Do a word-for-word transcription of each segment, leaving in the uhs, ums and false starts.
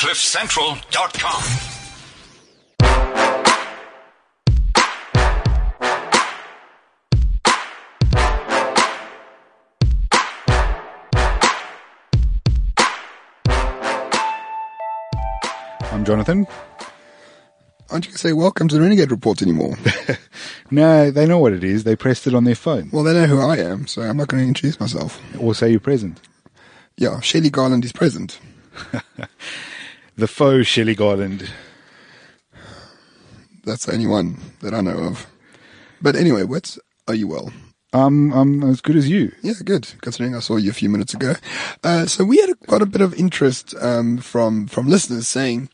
cliff central dot com. I'm Jonathan. Aren't you going to say welcome to the Renegade Report anymore? No, they know what it is. They pressed it on their phone. Well, they know who I am, so I'm not going to introduce myself. Or say you're present. Yeah, Shelley Garland is present. The faux Shelley Garland. That's the only one that I know of. But anyway, Wits, are you well? Um, I'm as good as you. Yeah, good. Considering I saw you a few minutes ago. Uh, so we had quite a bit of interest um, from, from listeners saying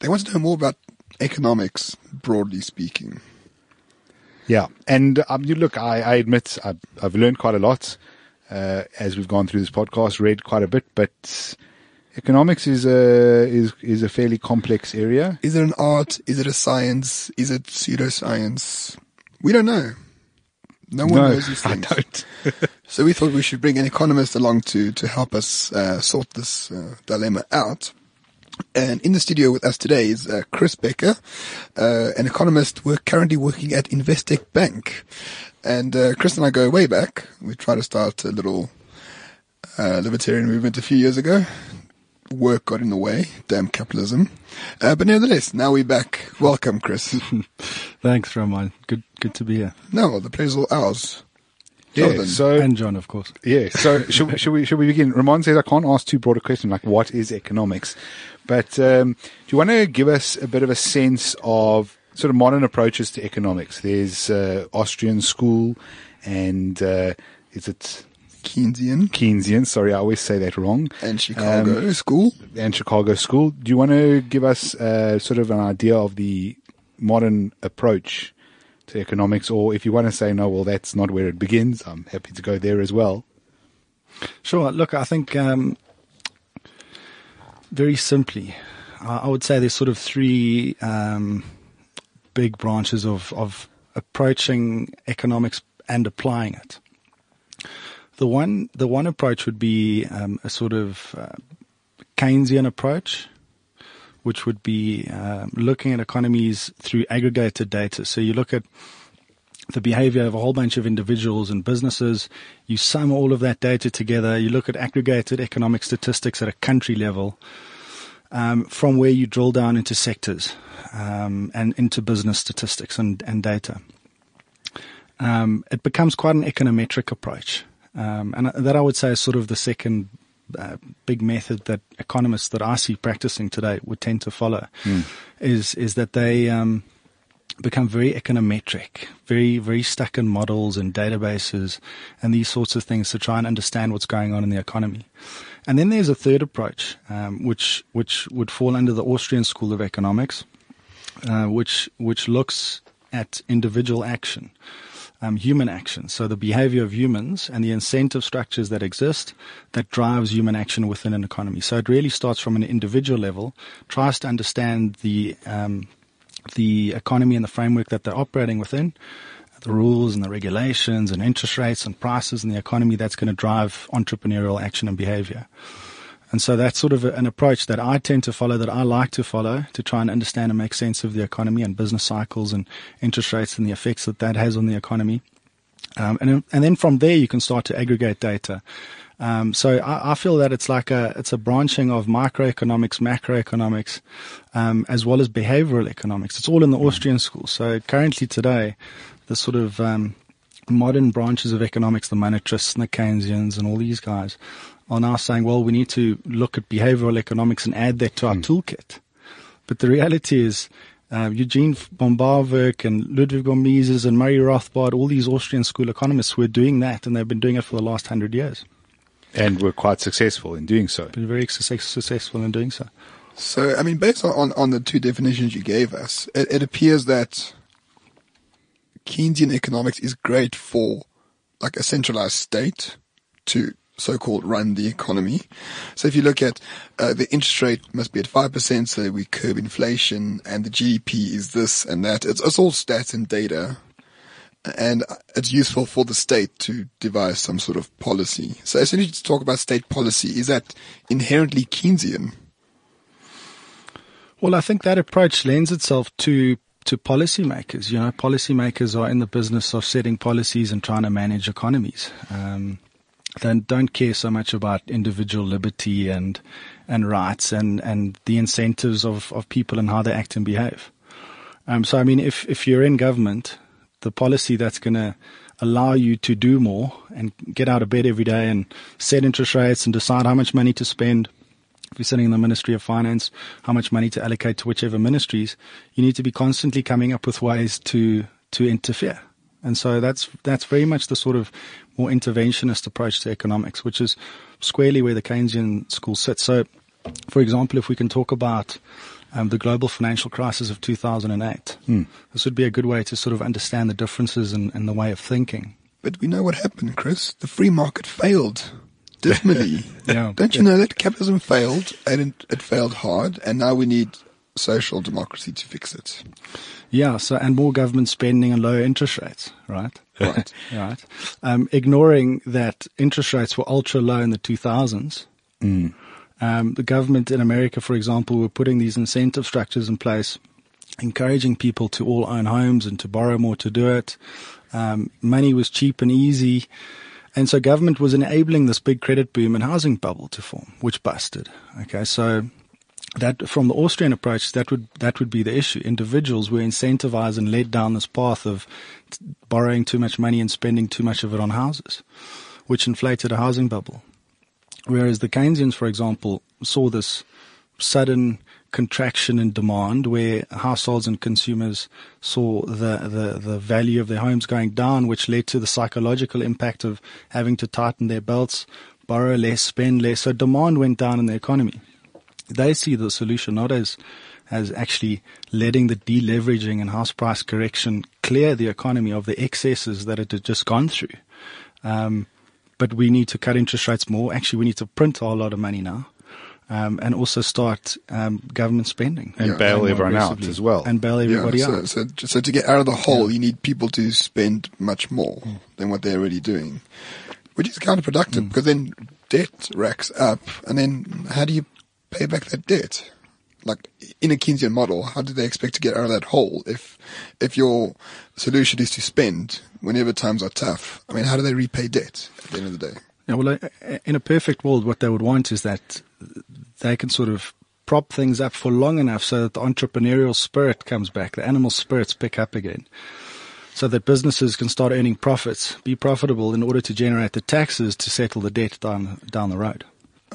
they want to know more about economics, broadly speaking. Yeah. And um, you look, I, I admit I've, I've learned quite a lot uh, as we've gone through this podcast, read quite a bit, but economics is a, is, is a fairly complex area. Is it an art? Is it a science? Is it pseudoscience? We don't know. No one no, knows these things. I don't. So we thought we should bring an economist along to, to help us uh, sort this uh, dilemma out. And in the studio with us today is uh, Chris Becker, uh, an economist we're currently working at Investec Bank. And uh, Chris and I go way back. We tried to start a little uh, libertarian movement a few years ago. Work got in the way. Damn capitalism. Uh, but nevertheless, now we're back. Welcome, Chris. Thanks, Roman. Good good to be here. No, the pleasure's all ours. Jonathan. Yeah, so, and John, of course. Yeah, so should, should we should we begin? Roman says, I can't ask too broad a question, like what is economics? But um, do you want to give us a bit of a sense of sort of modern approaches to economics? There's uh, Austrian School and uh, is it... Keynesian. Keynesian, sorry, I always say that wrong. And Chicago um, School. And Chicago School. Do you want to give us uh, sort of an idea of the modern approach to economics? Or if you want to say, no, well, that's not where it begins, I'm happy to go there as well. Sure. Look, I think um, very simply, I would say there's sort of three um, big branches of, of approaching economics and applying it. The one, the one approach would be um, a sort of uh, Keynesian approach, which would be uh, looking at economies through aggregated data. So you look at the behavior of a whole bunch of individuals and businesses. You sum all of that data together. You look at aggregated economic statistics at a country level, um, from where you drill down into sectors um, and into business statistics and, and data. Um, it becomes quite an econometric approach. Um, and that I would say is sort of the second uh, big method that economists that I see practicing today would tend to follow, mm. is is that they um, become very econometric, very very stuck in models and databases and these sorts of things to try and understand what's going on in the economy. And then there's a third approach, um, which which would fall under the Austrian School of Economics, uh, which which looks at individual action. Um, human action. So the behavior of humans and the incentive structures that exist that drives human action within an economy. So it really starts from an individual level, tries to understand the um, the economy and the framework that they're operating within, the rules and the regulations and interest rates and prices in the economy that's going to drive entrepreneurial action and behavior. And so that's sort of a, an approach that I tend to follow, that I like to follow, to try and understand and make sense of the economy and business cycles and interest rates and the effects that that has on the economy. Um, and and then from there, you can start to aggregate data. Um, so I, I feel that it's like a it's a branching of microeconomics, macroeconomics, um, as well as behavioral economics. It's all in the Austrian school. So currently today, the sort of um, modern branches of economics, the monetarists and the Keynesians and all these guys, are now saying, well, we need to look at behavioral economics and add that to our mm. toolkit. But the reality is uh, Eugene Bombavik and Ludwig von Mises and Murray Rothbard, all these Austrian school economists were doing that, and they've been doing it for the last hundred years. And were quite successful in doing so. Been very su- successful in doing so. So, I mean, based on, on the two definitions you gave us, it, it appears that Keynesian economics is great for like a centralized state to so-called run the economy. So if you look at uh, the interest rate must be at five percent so we curb inflation, and the G D P is this and that. It's, it's all stats and data, and it's useful for the state to devise some sort of policy. So as soon as you talk about state policy, is that inherently Keynesian? Well, I think that approach lends itself to to policymakers. You know, policymakers are in the business of setting policies and trying to manage economies. Um, they don't care so much about individual liberty and and rights and, and the incentives of, of people and how they act and behave. Um, so, I mean, if, if you're in government, the policy that's going to allow you to do more and get out of bed every day and set interest rates and decide how much money to spend, if you're sitting in the Ministry of Finance, how much money to allocate to whichever ministries, you need to be constantly coming up with ways to to interfere. And so that's that's very much the sort of more interventionist approach to economics, which is squarely where the Keynesian school sits. So, for example, if we can talk about um, the global financial crisis of two thousand eight, mm. this would be a good way to sort of understand the differences in, in the way of thinking. But we know what happened, Chris. The free market failed. Dismally. yeah. Don't you know that capitalism failed, and it, it failed hard, and now we need social democracy to fix it? Yeah, so and more government spending and lower interest rates, right? Right. right. Um, ignoring that interest rates were ultra low in the two thousands. Mm. Um, the government in America, for example, were putting these incentive structures in place, encouraging people to all own homes and to borrow more to do it. Um, money was cheap and easy. And so government was enabling this big credit boom and housing bubble to form, which busted. Okay, so that from the Austrian approach, that would that would be the issue. Individuals were incentivized and led down this path of t- borrowing too much money and spending too much of it on houses, which inflated a housing bubble. Whereas the Keynesians, for example, saw this sudden contraction in demand where households and consumers saw the, the, the value of their homes going down, which led to the psychological impact of having to tighten their belts, borrow less, spend less. So demand went down in the economy. They see the solution not as, as actually letting the deleveraging and house price correction clear the economy of the excesses that it had just gone through. Um, but we need to cut interest rates more. Actually, we need to print a whole lot of money now. Um, and also start um, government spending. And yeah. bail everyone out as well. And bail everybody yeah, so, out. So, so to get out of the hole, yeah. you need people to spend much more mm. than what they're already doing, which is counterproductive mm. because then debt racks up. And then how do you pay back that debt? Like in a Keynesian model, how do they expect to get out of that hole if if your solution is to spend whenever times are tough? I mean, how do they repay debt at the end of the day? Yeah, well, in a perfect world, what they would want is that they can sort of prop things up for long enough so that the entrepreneurial spirit comes back, the animal spirits pick up again, so that businesses can start earning profits, be profitable in order to generate the taxes to settle the debt down down the road.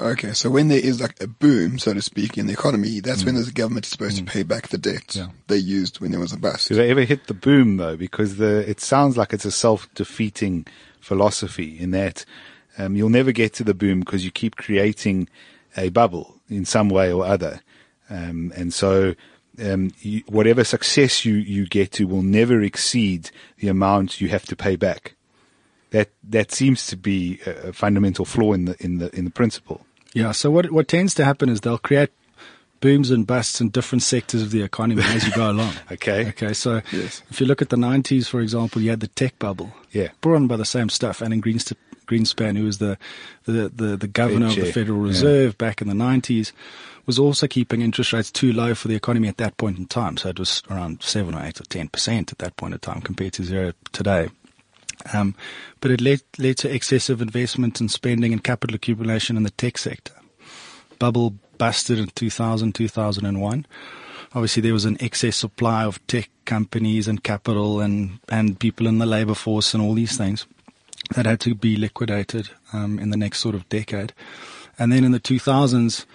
Okay, so when there is like a boom, so to speak, in the economy, that's mm. when the government is supposed mm. to pay back the debt yeah. they used when there was a bust. Do they ever hit the boom, though? Because the it sounds like it's a self-defeating philosophy in that um, you'll never get to the boom because you keep creating a bubble in some way or other. Um, and so, um, you, whatever success you, you get to will never exceed the amount you have to pay back. That, that seems to be a fundamental flaw in the, in the, in the principle. Yeah. So what, what tends to happen is they'll create booms and busts in different sectors of the economy as you go along. okay. Okay. So yes. if you look at the nineties, for example, you had the tech bubble. Yeah. Brought on by the same stuff. And in Green St- Greenspan, who was the, the, the, the governor H F, of the Federal Reserve yeah. back in the nineties, was also keeping interest rates too low for the economy at that point in time. So it was around seven or eight or ten percent at that point in time compared to zero today. Um, but it led, led to excessive investment and spending and capital accumulation in the tech sector. Bubble busted in two thousand, two thousand one. Obviously, there was an excess supply of tech companies and capital and, and people in the labor force and all these things that had to be liquidated um, in the next sort of decade. And then in the two thousands,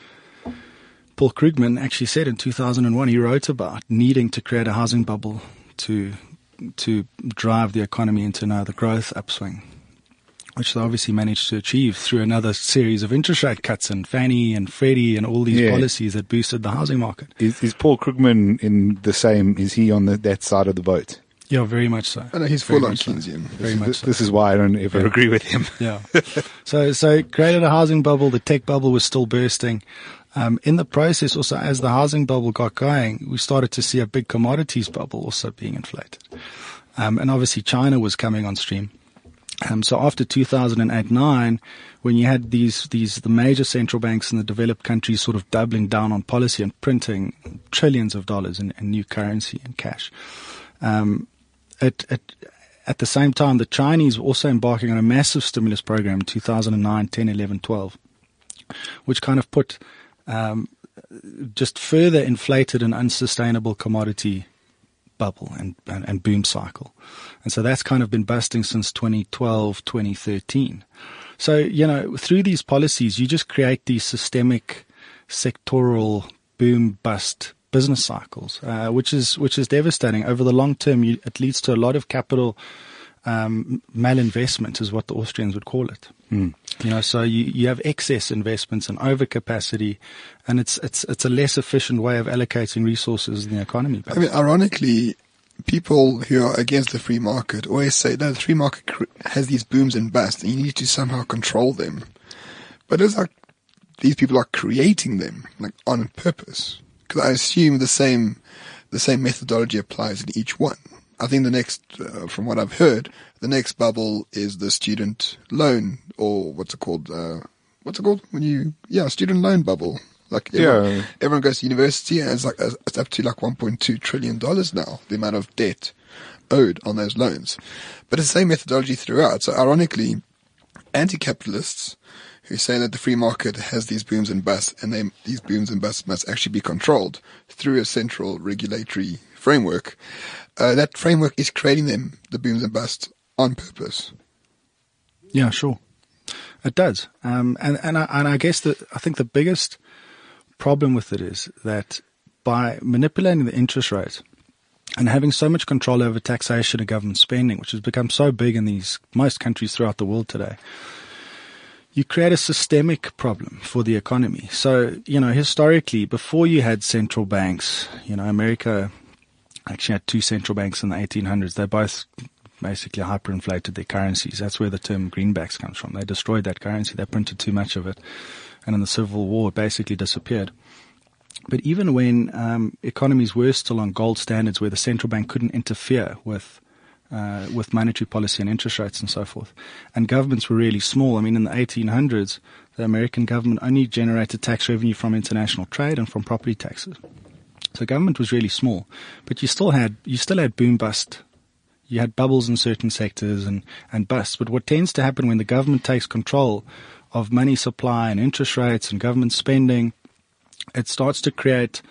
Paul Krugman actually said in two thousand one, he wrote about needing to create a housing bubble to to drive the economy into another growth upswing, which they obviously managed to achieve through another series of interest rate cuts and Fannie and Freddie and all these yeah. policies that boosted the housing market. Is, is Paul Krugman in the same, is he on the, that side of the boat? Yeah, very much so. I know he's full on Keynesian. Very much so. This is why I don't ever yeah. agree with him. yeah. So, so it created a housing bubble. The tech bubble was still bursting. Um, in the process, also as the housing bubble got going, we started to see a big commodities bubble also being inflated. Um, and obviously China was coming on stream. Um, so after two thousand eight, nine, when you had these, these, the major central banks in the developed countries sort of doubling down on policy and printing trillions of dollars in, in new currency and cash. Um, it, it, at the same time, the Chinese were also embarking on a massive stimulus program in two thousand nine, ten, eleven, twelve, which kind of put um, just further inflated an unsustainable commodity bubble and, and, and boom cycle. And so that's kind of been busting since twenty twelve, twenty thirteen. So, you know, through these policies, you just create these systemic sectoral boom bust business cycles, uh, which is which is devastating. Over the long term, you, it leads to a lot of capital um, malinvestment is what the Austrians would call it. Mm. You know, so you, you have excess investments and overcapacity, and it's it's it's a less efficient way of allocating resources in the economy. I mean, ironically, people who are against the free market always say, no, the free market has these booms and busts, and you need to somehow control them. But it's like these people are creating them, like, on purpose. Because I assume the same the same methodology applies in each one. I think the next, uh, from what I've heard, the next bubble is the student loan, or what's it called? Uh, what's it called when you, yeah, student loan bubble. Like everyone, yeah. everyone goes to university, and it's like it's up to like one point two trillion dollars now, the amount of debt owed on those loans. But it's the same methodology throughout. So ironically, anti-capitalists who say that the free market has these booms and busts, and they, these booms and busts must actually be controlled through a central regulatory framework, uh, that framework is creating them, the booms and busts, on purpose. Yeah, sure. It does. Um, and, and, I, and I guess that I think the biggest problem with it is that by manipulating the interest rate and having so much control over taxation and government spending, which has become so big in these most countries throughout the world today, you create a systemic problem for the economy. So, you know, historically, before you had central banks, you know, America actually had two central banks in the eighteen hundreds. They both basically hyperinflated their currencies. That's where the term greenbacks comes from. They destroyed that currency. They printed too much of it. And in the Civil War, it basically disappeared. But even when um, economies were still on gold standards where the central bank couldn't interfere with Uh, with monetary policy and interest rates and so forth. And governments were really small. I mean, in the eighteen hundreds, the American government only generated tax revenue from international trade and from property taxes. So government was really small. But you still had you still had boom bust. You had bubbles in certain sectors and, and busts. But what tends to happen when the government takes control of money supply and interest rates and government spending, it starts to create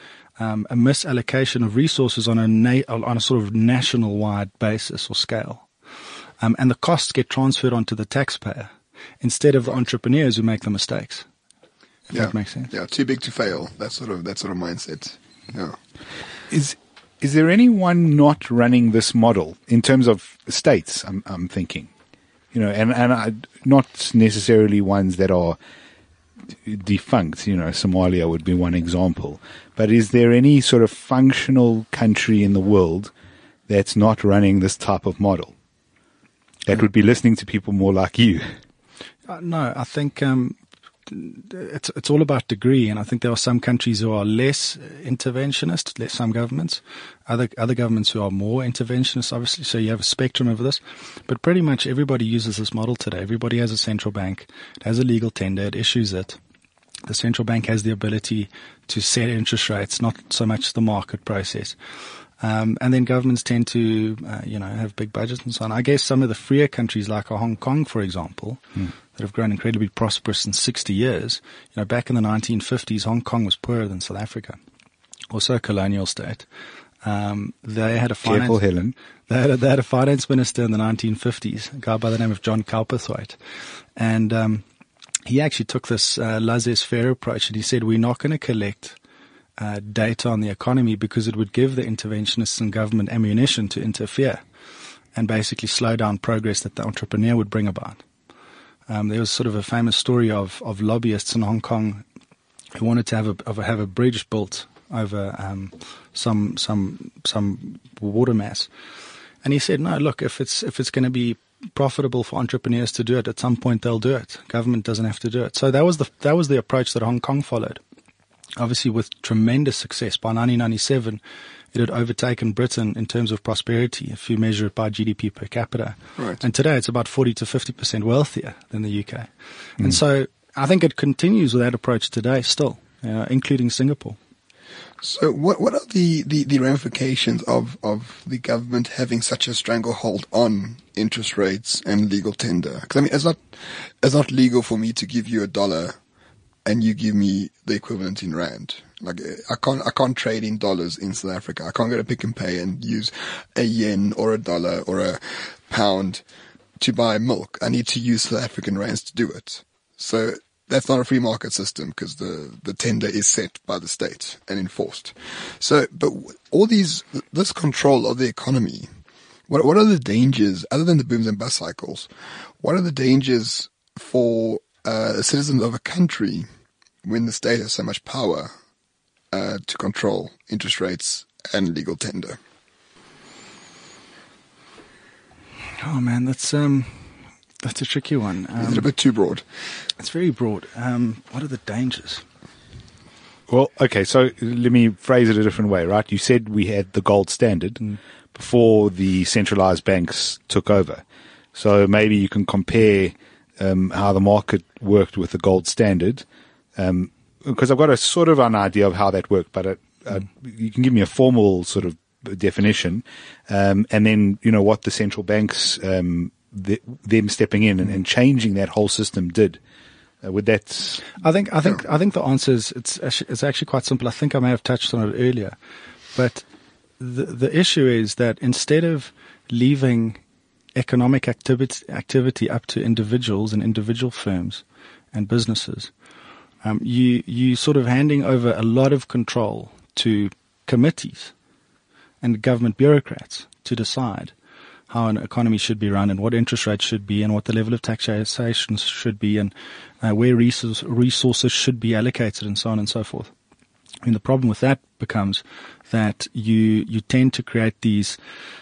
Um, a misallocation of resources on a na- on a sort of national-wide basis or scale. Um, and the costs get transferred onto the taxpayer instead of the entrepreneurs who make the mistakes. If yeah. that makes sense. Yeah, too big to fail. That sort of that sort of mindset. Yeah. Is is there anyone not running this model in terms of states, I'm I'm thinking. You know, and, and I, not necessarily ones that are defunct, you know, Somalia would be one example. But is there any sort of functional country in the world that's not running this type of model that would be listening to people more like you? Uh, no, I think um, it's it's all about degree, and I think there are some countries who are less interventionist, less some governments, other other governments who are more interventionist, obviously. So you have a spectrum of this, but pretty much everybody uses this model today. Everybody has a central bank, it has a legal tender, it issues it. The central bank has the ability to set interest rates, not so much the market process. Um, and then governments tend to, uh, you know, have big budgets and so on. I guess some of the freer countries like Hong Kong, for example, mm. that have grown incredibly prosperous in sixty years, you know, back in the nineteen fifties, Hong Kong was poorer than South Africa, also a colonial state. Um, they had a finance, Careful, Helen. They had a, they had a finance minister in the nineteen fifties, a guy by the name of John Cowperthwaite. And, um, he actually took this uh, laissez-faire approach, and he said, we're not going to collect uh, data on the economy because it would give the interventionists and government ammunition to interfere and basically slow down progress that the entrepreneur would bring about. Um, there was sort of a famous story of, of lobbyists in Hong Kong who wanted to have a, of a, have a bridge built over um, some some some water mass. And he said, no, look, if it's if it's going to be profitable for entrepreneurs to do it, at some point they'll do it. Government doesn't have to do it. So that was the that was the approach that Hong Kong followed, obviously with tremendous success. By nineteen ninety-seven, it had overtaken Britain in terms of prosperity, if you measure it by G D P per capita. Right. And today it's about forty to fifty percent wealthier than the U K. Mm. And so I think it continues with that approach today still, you know, including Singapore. So what what are the, the, the ramifications of, of the government having such a stranglehold on interest rates and legal tender? Because, I mean, it's not, it's not legal for me to give you a dollar and you give me the equivalent in rand. Like, I can't, I can't trade in dollars in South Africa. I can't go to Pick and Pay and use a yen or a dollar or a pound to buy milk. I need to use South African rands to do it. So that's not a free market system, because the, the tender is set by the state and enforced. So, but all these, this control of the economy, what, what are the dangers, other than the booms and bust cycles, what are the dangers for uh, citizens of a country when the state has so much power uh, to control interest rates and legal tender? Oh man, that's, um, that's a tricky one. Um, Is it a bit too broad? It's very broad. Um, what are the dangers? Well, okay, so let me phrase it a different way, right? You said we had the gold standard mm. before the centralized banks took over. So maybe you can compare um, how the market worked with the gold standard, um, because I've got a sort of an idea of how that worked, but it, mm. uh, you can give me a formal sort of definition, um, and then, you know, what the central banks um, – The, them stepping in and, and changing that whole system did. Uh, would that? I think I think I think the answer is it's actually, it's actually quite simple. I think I may have touched on it earlier, but the the issue is that instead of leaving economic activity activity up to individuals and individual firms and businesses, um, you you sort of handing over a lot of control to committees and government bureaucrats to decide how an economy should be run and what interest rates should be and what the level of taxation should be and uh, where resource, resources should be allocated and so on and so forth. And the problem with that becomes that you you tend to create these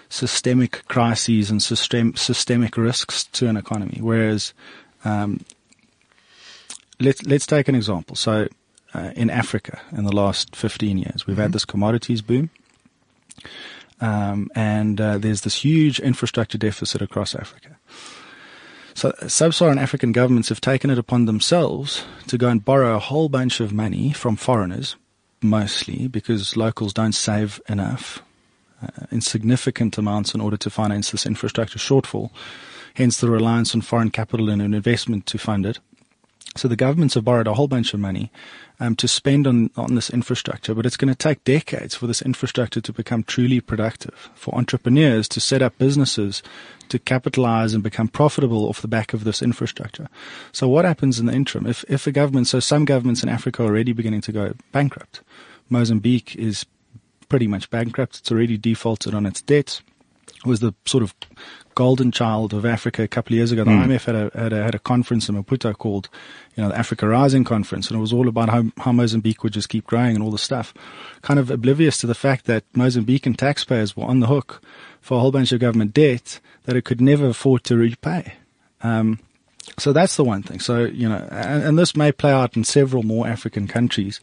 systemic crises and system, systemic risks to an economy, whereas um, let's, let's take an example. So uh, in Africa in the last fifteen years, we've mm-hmm. had this commodities boom. Um, and uh, there's this huge infrastructure deficit across Africa. So sub-Saharan African governments have taken it upon themselves to go and borrow a whole bunch of money from foreigners, mostly because locals don't save enough, uh, insignificant amounts in order to finance this infrastructure shortfall, hence the reliance on foreign capital and an investment to fund it. So the governments have borrowed a whole bunch of money um, to spend on, on this infrastructure, but it's going to take decades for this infrastructure to become truly productive, for entrepreneurs to set up businesses to capitalize and become profitable off the back of this infrastructure. So what happens in the interim? If, if a government, so some governments in Africa are already beginning to go bankrupt. Mozambique is pretty much bankrupt. It's already defaulted on its debts. It was the sort of golden child of Africa a couple of years ago. The mm. I M F had a, had a had a conference in Maputo called, you know, the Africa Rising Conference, and it was all about how, how Mozambique would just keep growing and all this stuff, kind of oblivious to the fact that Mozambican taxpayers were on the hook for a whole bunch of government debt that it could never afford to repay. Um, so that's the one thing. So, you know, and, and this may play out in several more African countries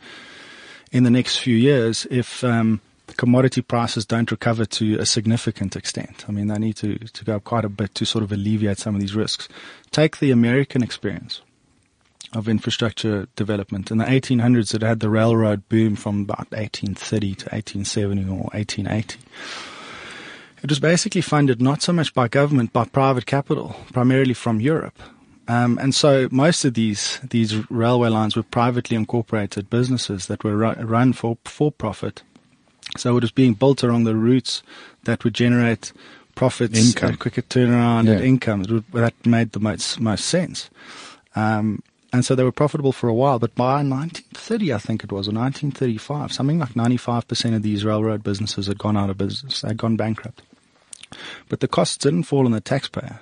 in the next few years if um, – commodity prices don't recover to a significant extent. I mean, they need to, to go up quite a bit to sort of alleviate some of these risks. Take the American experience of infrastructure development. In the eighteen hundreds, it had the railroad boom from about eighteen thirty to eighteen seventy or eighteen eighty. It was basically funded not so much by government, by private capital, primarily from Europe. Um, and so most of these these railway lines were privately incorporated businesses that were ru- run for, for profit. So it was being built along the routes that would generate profits, income. And quicker turnaround, yeah. and income. It would, that made the most most sense. Um, and so they were profitable for a while. But by nineteen thirty, I think it was, or nineteen thirty-five, something like ninety-five percent of these railroad businesses had gone out of business. They'd gone bankrupt. But the costs didn't fall on the taxpayer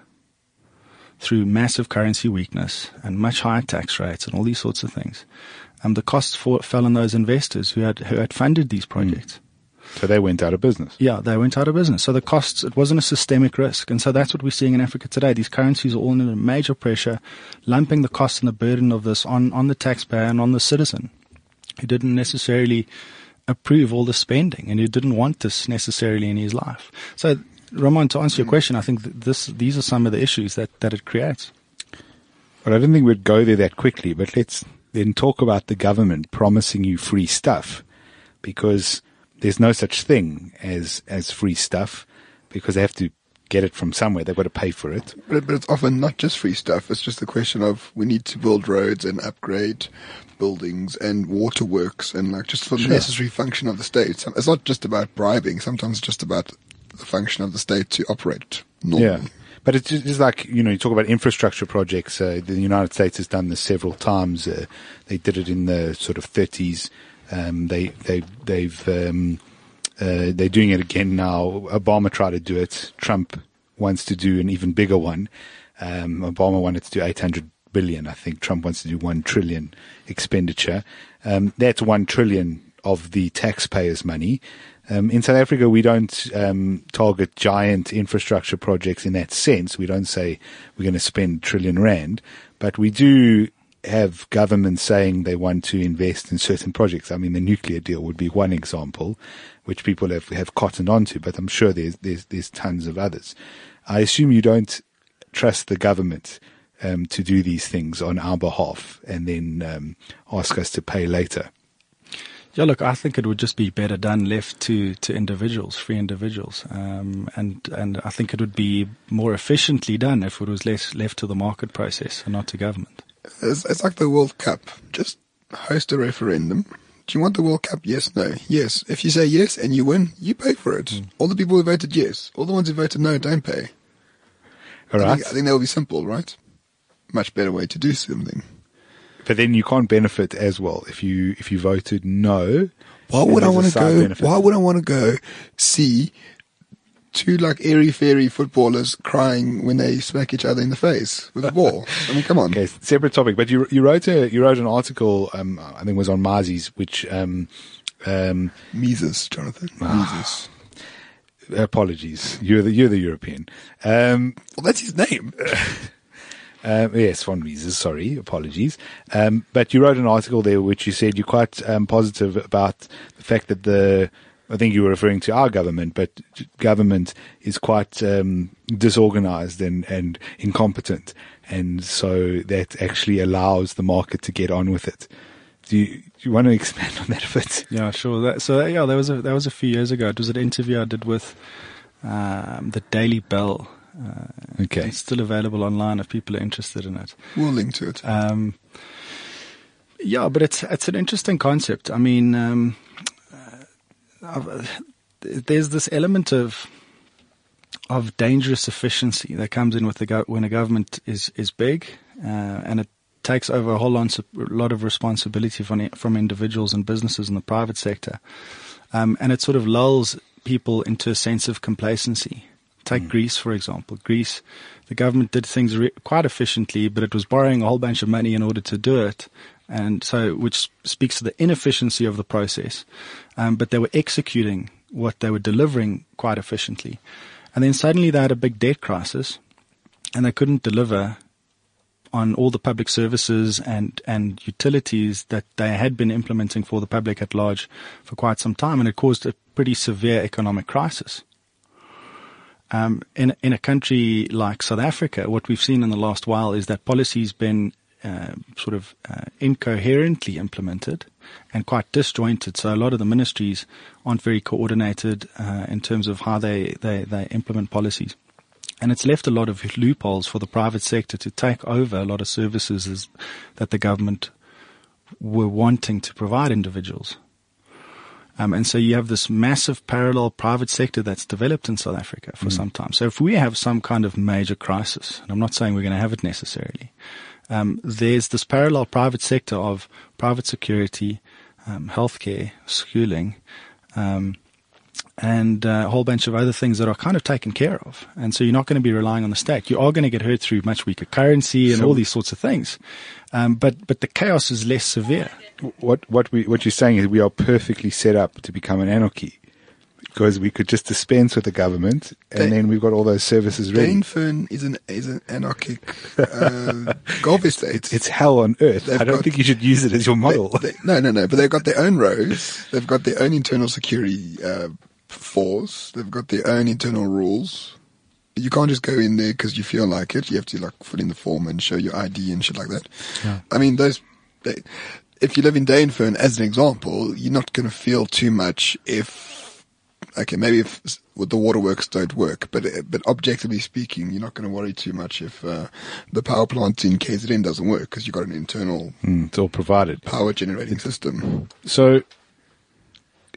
through massive currency weakness and much higher tax rates and all these sorts of things. Um, the costs for, fell on those investors who had, who had funded these projects. Mm. So they went out of business. Yeah, they went out of business. So the costs, it wasn't a systemic risk. And so that's what we're seeing in Africa today. These currencies are all under major pressure, lumping the cost and the burden of this on, on the taxpayer and on the citizen, who didn't necessarily approve all the spending and who didn't want this necessarily in his life. So, Roman, to answer your question, I think this these are some of the issues that, that it creates. Well, I didn't think we'd go there that quickly, but let's then talk about the government promising you free stuff. because there's no such thing as, as free stuff, because they have to get it from somewhere. They've got to pay for it. But, but it's often not just free stuff. It's just the question of we need to build roads and upgrade buildings and waterworks and like just for the sure. necessary function of the state. It's not just about bribing. Sometimes it's just about the function of the state to operate normally. Yeah. But it's just like, you know, you talk about infrastructure projects. Uh, the United States has done this several times. Uh, they did it in the sort of thirties. Um, they, they, they've, um, uh, they're doing it again now. Obama tried to do it. Trump wants to do an even bigger one. Um, Obama wanted to do eight hundred billion. I think Trump wants to do one trillion expenditure. Um, that's one trillion of the taxpayers' money. Um, in South Africa, we don't um, target giant infrastructure projects in that sense. We don't say we're going to spend a trillion rand, but we do have governments saying they want to invest in certain projects. I mean, the nuclear deal would be one example, which people have, have cottoned onto, but I'm sure there's, there's, there's tons of others. I assume you don't trust the government um, to do these things on our behalf and then um, ask us to pay later. Yeah, look, I think it would just be better done left to, to individuals, free individuals. Um, and, and I think it would be more efficiently done if it was less left to the market process and not to government. It's, it's like the World Cup. Just host a referendum. Do you want the World Cup? Yes, no. Yes. If you say yes and you win, you pay for it. Mm. All the people who voted yes, all the ones who voted no don't pay. All right. I think, I think that would be simple, right? Much better way to do something. But then you can't benefit as well if you if you voted no. Why would I want to go? Benefit. Why would I want to go see two like airy fairy footballers crying when they smack each other in the face with a ball? I mean, come on. Okay, separate topic. But you you wrote a you wrote an article. Um, I think it was on Mises, which um, um, Mises, Jonathan Mises. Apologies, you're the you're the European. Um, well, that's his name. Um, yes, von Mises, sorry, apologies. Um, but you wrote an article there which you said you're quite um, positive about the fact that the, I think you were referring to our government, but government is quite um, disorganized and, and incompetent. And so that actually allows the market to get on with it. Do you, do you want to expand on that a bit? Yeah, sure. That, so, yeah, that was, a, that was a few years ago. It was an interview I did with um, the Daily Bell. Uh, okay. It's still available online if people are interested in it. We'll link to it. Um, yeah, but it's it's an interesting concept. I mean, um, uh, there's this element of of dangerous efficiency that comes in with the go- when a government is is big uh, and it takes over a whole lot of responsibility from from individuals and businesses in the private sector, um, and it sort of lulls people into a sense of complacency. Take mm. Greece, for example. Greece, the government did things re- quite efficiently, but it was borrowing a whole bunch of money in order to do it, and so which speaks to the inefficiency of the process. Um, but they were executing what they were delivering quite efficiently, and then suddenly they had a big debt crisis, and they couldn't deliver on all the public services and, and utilities that they had been implementing for the public at large for quite some time, and it caused a pretty severe economic crisis. Um, in, in a country like South Africa, what we've seen in the last while is that policy's been uh, sort of uh, incoherently implemented and quite disjointed. So a lot of the ministries aren't very coordinated uh, in terms of how they, they, they implement policies. And it's left a lot of loopholes for the private sector to take over a lot of services that the government were wanting to provide individuals. Um, and so you have this massive parallel private sector that's developed in South Africa for mm. some time. So if we have some kind of major crisis, and I'm not saying we're going to have it necessarily, um, there's this parallel private sector of private security, um, healthcare, schooling, um, and uh, a whole bunch of other things that are kind of taken care of. And so you're not going to be relying on the state. You are going to get hurt through much weaker currency and sure. all these sorts of things. Um, but, but the chaos is less severe. What what we what you're saying is we are perfectly set up to become an anarchy, because we could just dispense with the government and Dan- then we've got all those services ready. Danefern is an is an anarchic uh, golf estate. It's, it's hell on earth. They've I don't got, think you should use it as your model. They, they, no, no, no. But they've got their own roads. They've got their own internal security uh, force. They've got their own internal rules. You can't just go in there because you feel like it. You have to like fill in the form and show your I D and shit like that. Yeah. I mean those. They, if you live in Danefern, as an example, you're not going to feel too much if, okay, maybe if the waterworks don't work, but but objectively speaking, you're not going to worry too much if uh, the power plant in K Z N doesn't work because you've got an internal mm, it's all provided power generating system. So,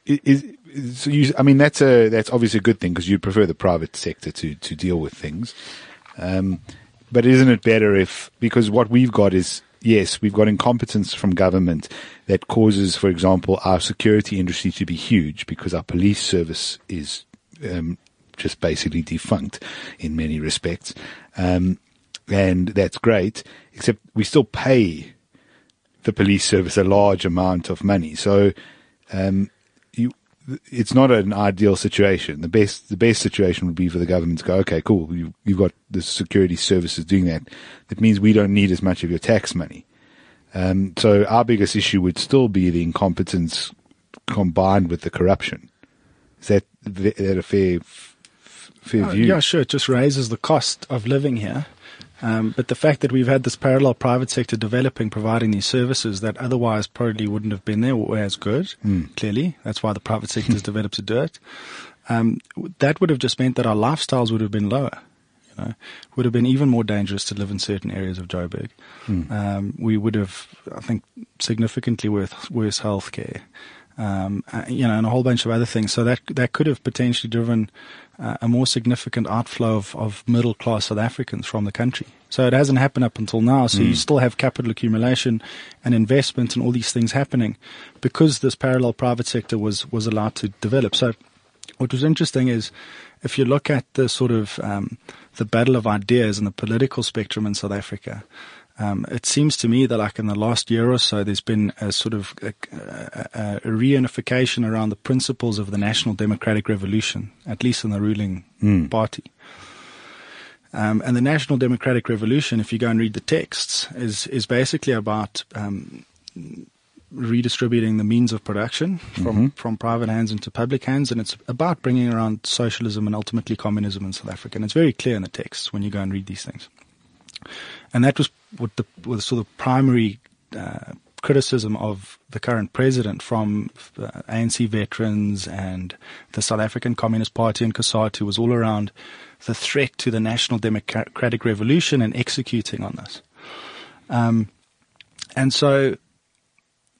is, is so you, I mean, that's a that's obviously a good thing because you'd prefer the private sector to to deal with things. Um, but isn't it better if, because what we've got is, yes, we've got incompetence from government that causes, for example, our security industry to be huge because our police service is um, just basically defunct in many respects. Um, and that's great, except we still pay the police service a large amount of money. So, um, it's not an ideal situation. The best, the best situation would be for the government to go, okay, cool. You've, you've got the security services doing that. That means we don't need as much of your tax money. Um, so our biggest issue would still be the incompetence combined with the corruption. Is that, is that a fair, fair oh, view? Yeah, sure. It just raises the cost of living here. Um, but the fact that we've had this parallel private sector developing, providing these services that otherwise probably wouldn't have been there or as good, mm. clearly. That's why the private sector has developed to do it. Um, that would have just meant that our lifestyles would have been lower. You know, would have been even more dangerous to live in certain areas of Joburg. Mm. Um, we would have, I think, significantly worse, worse healthcare. Um, you know, and a whole bunch of other things. So that that could have potentially driven uh, a more significant outflow of, of middle-class South Africans from the country. So it hasn't happened up until now. So mm. you still have capital accumulation and investment and all these things happening because this parallel private sector was, was allowed to develop. So what was interesting is if you look at the sort of um, the battle of ideas and the political spectrum in South Africa, Um, it seems to me that like in the last year or so, there's been a sort of a, a, a reunification around the principles of the National Democratic Revolution, at least in the ruling mm. party. Um, and the National Democratic Revolution, if you go and read the texts, is, is basically about um, redistributing the means of production from, mm-hmm. from private hands into public hands. And it's about bringing around socialism and ultimately communism in South Africa. And it's very clear in the texts when you go and read these things. And that was what the was sort of primary uh, criticism of the current president from uh, A N C veterans and the South African Communist Party and Cosatu was all around the threat to the National Democratic Revolution and executing on this. Um, and so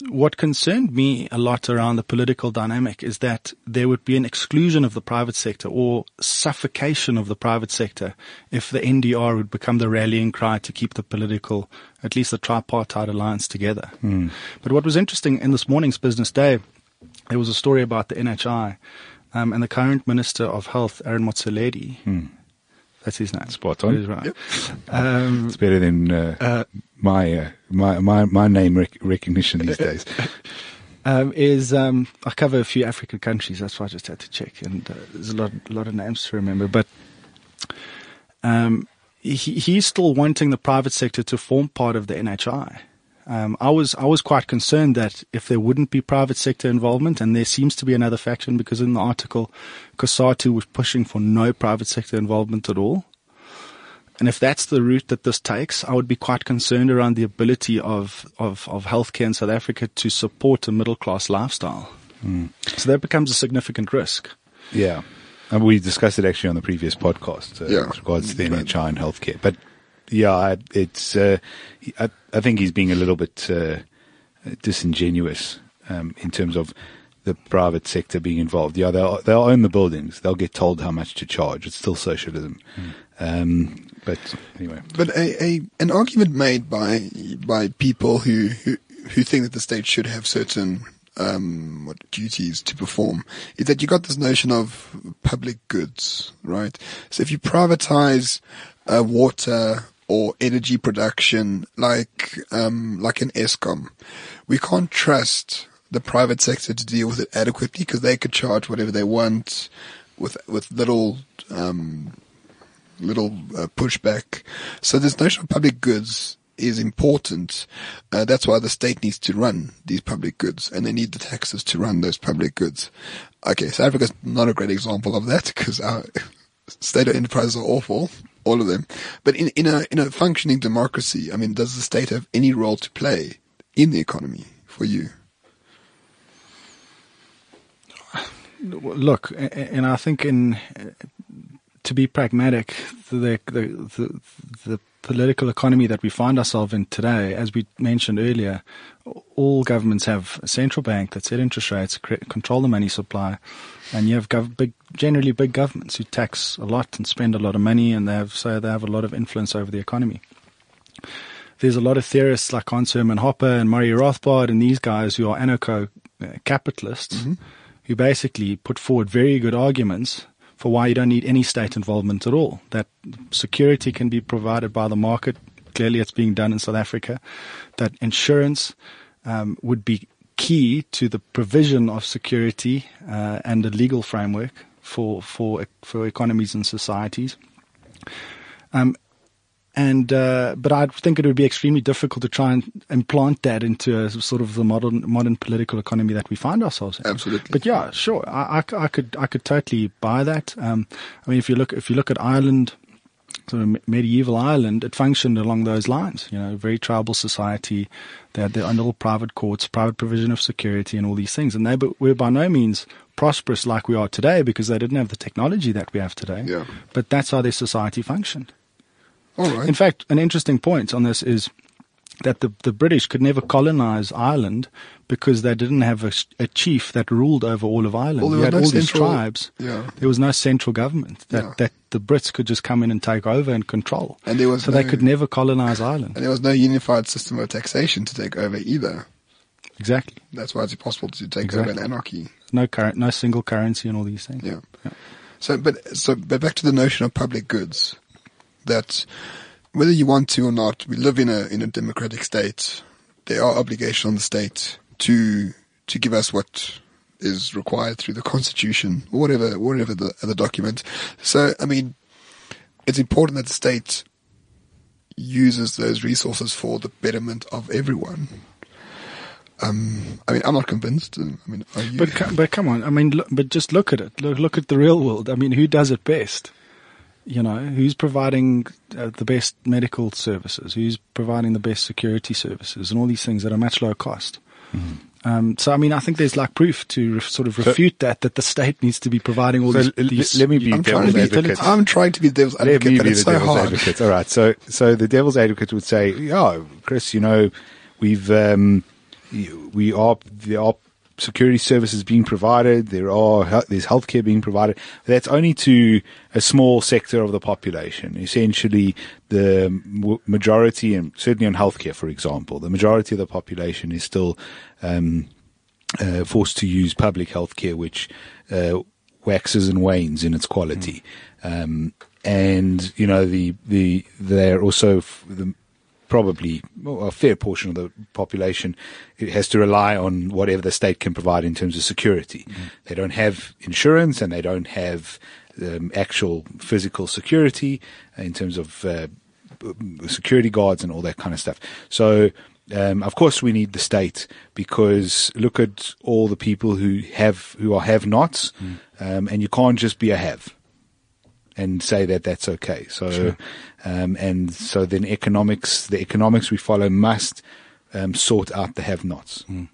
what concerned me a lot around the political dynamic is that there would be an exclusion of the private sector or suffocation of the private sector if the N D R would become the rallying cry to keep the political, at least the tripartite alliance together. Mm. But what was interesting in this morning's Business Day, there was a story about the N H I um, and the current Minister of Health, Aaron Motsoaledi. Mm. That's his name. Spot on. That is right. Yep. Um, it's better than uh, uh, my, uh, my my my name rec- recognition these days. um, is um, I cover a few African countries. That's why I just had to check, and uh, there's a lot lot of names to remember. But um, he he's still wanting the private sector to form part of the N H I. Um, I was I was quite concerned that if there wouldn't be private sector involvement, and there seems to be another faction because in the article, Cosatu was pushing for no private sector involvement at all. And if that's the route that this takes, I would be quite concerned around the ability of, of, of healthcare in South Africa to support a middle-class lifestyle. Mm. So that becomes a significant risk. Yeah. And we discussed it actually on the previous podcast uh, yeah. with regards to the N H I and healthcare. But yeah, it's. Uh, I, I think he's being a little bit uh, disingenuous um, in terms of the private sector being involved. Yeah, they'll they'll own the buildings. They'll get told how much to charge. It's still socialism. Mm. Um, but anyway, but a, a an argument made by by people who who, who think that the state should have certain um, what duties to perform is that you got this notion of public goods, right? So if you privatize uh, water or energy production, like um, like an Eskom, we can't trust the private sector to deal with it adequately because they could charge whatever they want, with with little um, little uh, pushback. So this notion of public goods is important. Uh, that's why the state needs to run these public goods, and they need the taxes to run those public goods. Okay, South Africa's not a great example of that because our state-owned enterprises are awful. All of them. But in, in a in a functioning democracy, I mean, does the state have any role to play in the economy? for you? Look, and I think in to be pragmatic, the the the, the political economy that we find ourselves in today, as we mentioned earlier, all governments have a central bank that set interest rates, control the money supply, and you have gov- big, generally big governments who tax a lot and spend a lot of money, and they have so they have a lot of influence over the economy. There's a lot of theorists like Hans-Hermann Hopper and Murray Rothbard and these guys who are anarcho-capitalists, mm-hmm. who basically put forward very good arguments for why you don't need any state involvement at all, that security can be provided by the market. Clearly it's being done in South Africa, that insurance um, would be key to the provision of security uh, and a legal framework for for for economies and societies. Um, and uh, But I think it would be extremely difficult to try and implant that into a, sort of the modern modern political economy that we find ourselves in. Absolutely. But yeah, sure, I, I, I could I could totally buy that. Um, I mean, if you look if you look at Ireland, sort of medieval Ireland, it functioned along those lines. You know, very tribal society. They had their own little private courts, private provision of security, and all these things. And they were by no means prosperous like we are today because they didn't have the technology that we have today. Yeah. But that's how their society functioned. Right. In fact, an interesting point on this is that the, the British could never colonize Ireland because they didn't have a, a chief that ruled over all of Ireland. Well, you had no all central, these tribes. Yeah. There was no central government that, yeah. that the Brits could just come in and take over and control. And there was so no, they could never colonize Ireland. And there was no unified system of taxation to take over either. Exactly. That's why it's impossible to take exactly. over an anarchy. No current, no single currency and all these things. Yeah. yeah. So, but so but back to the notion of public goods. That whether you want to or not, we live in a in a democratic state. There are obligations on the state to to give us what is required through the constitution or whatever whatever the other document. So I mean, it's important that the state uses those resources for the betterment of everyone. Um, I mean, I'm not convinced. I mean, are you? But com- but come on, I mean, look, but just look at it. Look look at the real world. I mean, who does it best? You know, who's providing uh, the best medical services, who's providing the best security services and all these things that are much lower cost. Mm-hmm. Um, so, I mean, I think there's like proof to re- sort of refute so, that, that the state needs to be providing all so these, l- these. Let me be I'm devil's be, advocate. I'm trying to be devil's advocate, let me but be it's the so devil's hard. Advocate. All right. So, so the devil's advocate would say, yeah, Chris, you know, we've, um, we are, there are security services being provided, there are there's healthcare being provided. That's only to a small sector of the population. Essentially, the majority, and certainly on healthcare, for example, the majority of the population is still um, uh, forced to use public healthcare, which uh, waxes and wanes in its quality. Mm. Um, and you know, the the they're also f- the probably a fair portion of the population, it has to rely on whatever the state can provide in terms of security. Mm-hmm. They don't have insurance and they don't have um, actual physical security in terms of uh, security guards and all that kind of stuff. So, um, of course, we need the state because look at all the people who have who are have-nots, mm-hmm. um, and you can't just be a have and say that that's okay. So, sure. um, and so then economics, the economics we follow must um, sort out the have-nots. Mm.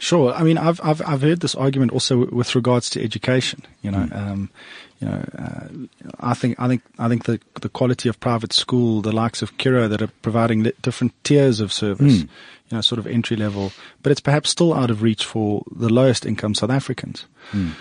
Sure. I mean, I've I've I've heard this argument also with regards to education. You know, mm. um, you know, uh, I think I think I think the the quality of private school, the likes of Kiro that are providing different tiers of service, mm. you know, sort of entry level, but it's perhaps still out of reach for the lowest income South Africans. Mm.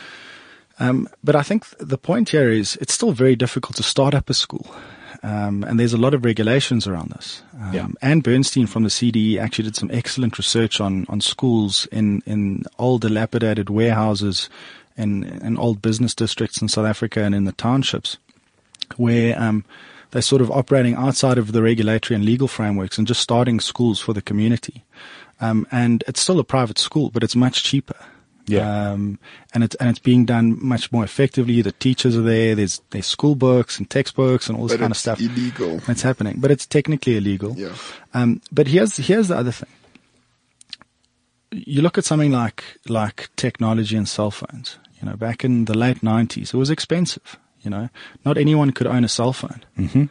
Um, but I think the point here is it's still very difficult to start up a school. Um, and there's a lot of regulations around this. Um, yeah. Anne Bernstein from the C D E actually did some excellent research on, on schools in, in old dilapidated warehouses and, and old business districts in South Africa and in the townships where, um, they're sort of operating outside of the regulatory and legal frameworks and just starting schools for the community. Um, and it's still a private school, but it's much cheaper. Yeah, um, and it's and it's being done much more effectively. The teachers are there. There's there's school books and textbooks and all this but kind of stuff. It's illegal. It's happening, but it's technically illegal. Yeah. Um. But here's here's the other thing. You look at something like like technology and cell phones. You know, back in the late nineties, it was expensive. You know, not anyone could own a cell phone. Mm-hmm.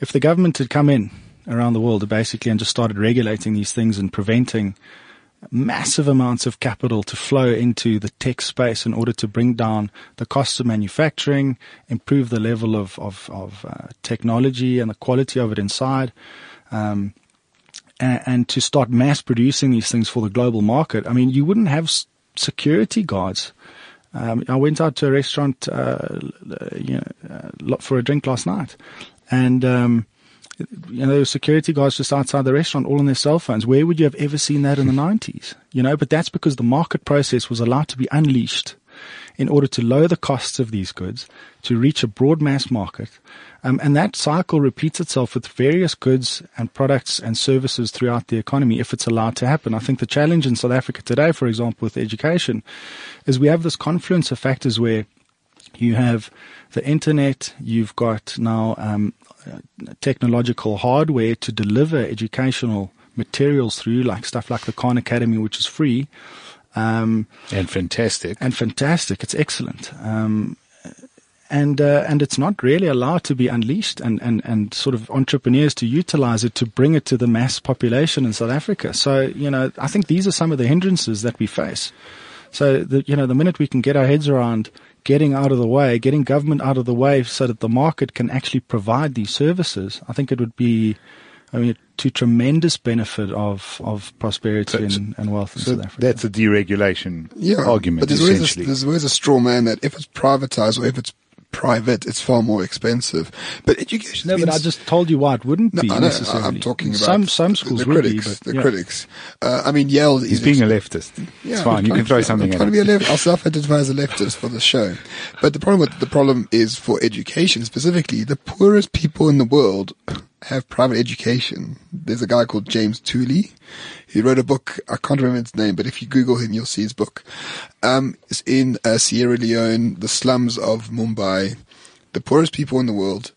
If the government had come in around the world basically and just started regulating these things and preventing massive amounts of capital to flow into the tech space in order to bring down the cost of manufacturing, improve the level of, of, of uh, technology and the quality of it inside, um, and, and to start mass producing these things for the global market. I mean, you wouldn't have s- security guards. Um, I went out to a restaurant uh, you know, uh, for a drink last night, and um, you know, there were security guards just outside the restaurant, all on their cell phones. Where would you have ever seen that in the nineties? You know, but that's because the market process was allowed to be unleashed in order to lower the costs of these goods, to reach a broad mass market. Um, and that cycle repeats itself with various goods and products and services throughout the economy if it's allowed to happen. I think the challenge in South Africa today, for example, with education, is we have this confluence of factors where you have the internet, you've got now um, technological hardware to deliver educational materials through, like stuff like the Khan Academy, which is free. Um, and fantastic. And fantastic. It's excellent. Um, and uh, and it's not really allowed to be unleashed and, and, and sort of entrepreneurs to utilize it to bring it to the mass population in South Africa. So, you know, I think these are some of the hindrances that we face. So, the, you know, the minute we can get our heads around getting out of the way, getting government out of the way so that the market can actually provide these services, I think it would be, I mean, to tremendous benefit of, of prosperity so, and, and wealth in so South Africa. That's a deregulation yeah, argument, but there's essentially. Always a, there's always a straw man that if it's privatized or if it's private, it's far more expensive. But education. No, but I just told you why it wouldn't no, be no, necessarily. I'm talking about some some schools. The critics. Would be, but, yeah. The critics. Uh, I mean, Yale. He's being ex- a leftist. Yeah, it's fine. You can throw something at him. Be a left. I'll self-identify as a leftist for the show. But the problem with the problem is for education specifically. The poorest people in the world have private education. There's a guy called James Tooley. He wrote a book. I can't remember his name, but if you Google him, you'll see his book. Um, it's in uh, Sierra Leone, the slums of Mumbai. The poorest people in the world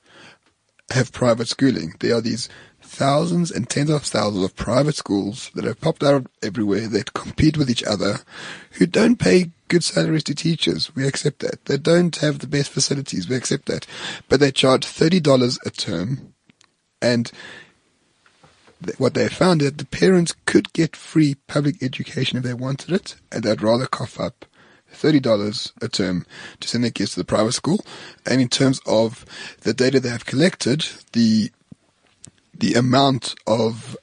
have private schooling. There are these thousands and tens of thousands of private schools that have popped out everywhere that compete with each other, who don't pay good salaries to teachers. We accept that. They don't have the best facilities. We accept that. But they charge thirty dollars a term. And th- what they found is that the parents could get free public education if they wanted it, and they'd rather cough up thirty dollars a term to send their kids to the private school. And in terms of the data they have collected, the the amount of,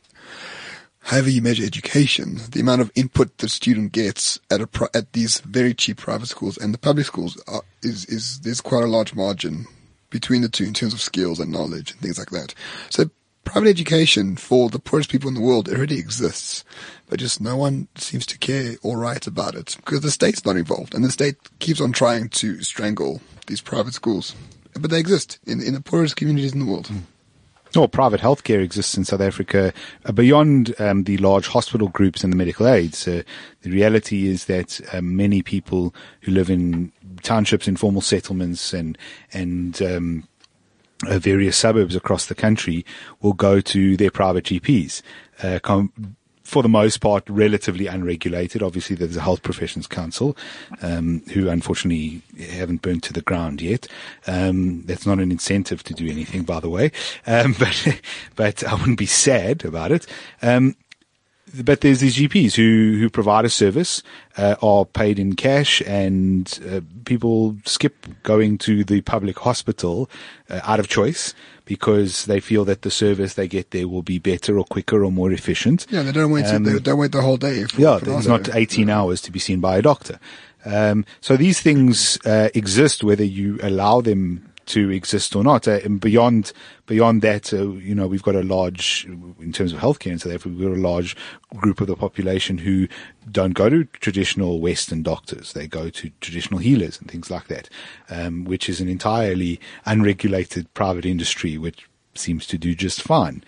however you measure education, the amount of input the student gets at a pro- at these very cheap private schools and the public schools are, is is there's quite a large margin between the two in terms of skills and knowledge and things like that. So private education for the poorest people in the world already exists, but just no one seems to care or write about it because the state's not involved, and the state keeps on trying to strangle these private schools. But they exist in, in the poorest communities in the world. Mm. Or well, private healthcare exists in South Africa uh, beyond um, the large hospital groups and the medical aid. So the reality is that uh, many people who live in townships, informal settlements, and and um, uh, various suburbs across the country will go to their private G Ps. Uh, com- for the most part, relatively unregulated. Obviously, there's a Health Professions Council, um, who unfortunately haven't burned to the ground yet. Um, that's not an incentive to do anything, by the way. Um, but, but I wouldn't be sad about it. Um, but there's these G Ps who, who provide a service, uh, are paid in cash, and uh, people skip going to the public hospital uh, out of choice because they feel that the service they get there will be better or quicker or more efficient. Yeah, they don't wait, um, to, they don't wait the whole day. For, yeah, for it's not eighteen yeah. hours to be seen by a doctor. Um, so these things uh, exist whether you allow them to exist or not. Uh, and beyond beyond that, uh, you know, we've got a large, in terms of healthcare in South Africa, we've got a large group of the population who don't go to traditional Western doctors. They go to traditional healers and things like that, um, which is an entirely unregulated private industry, which seems to do just fine.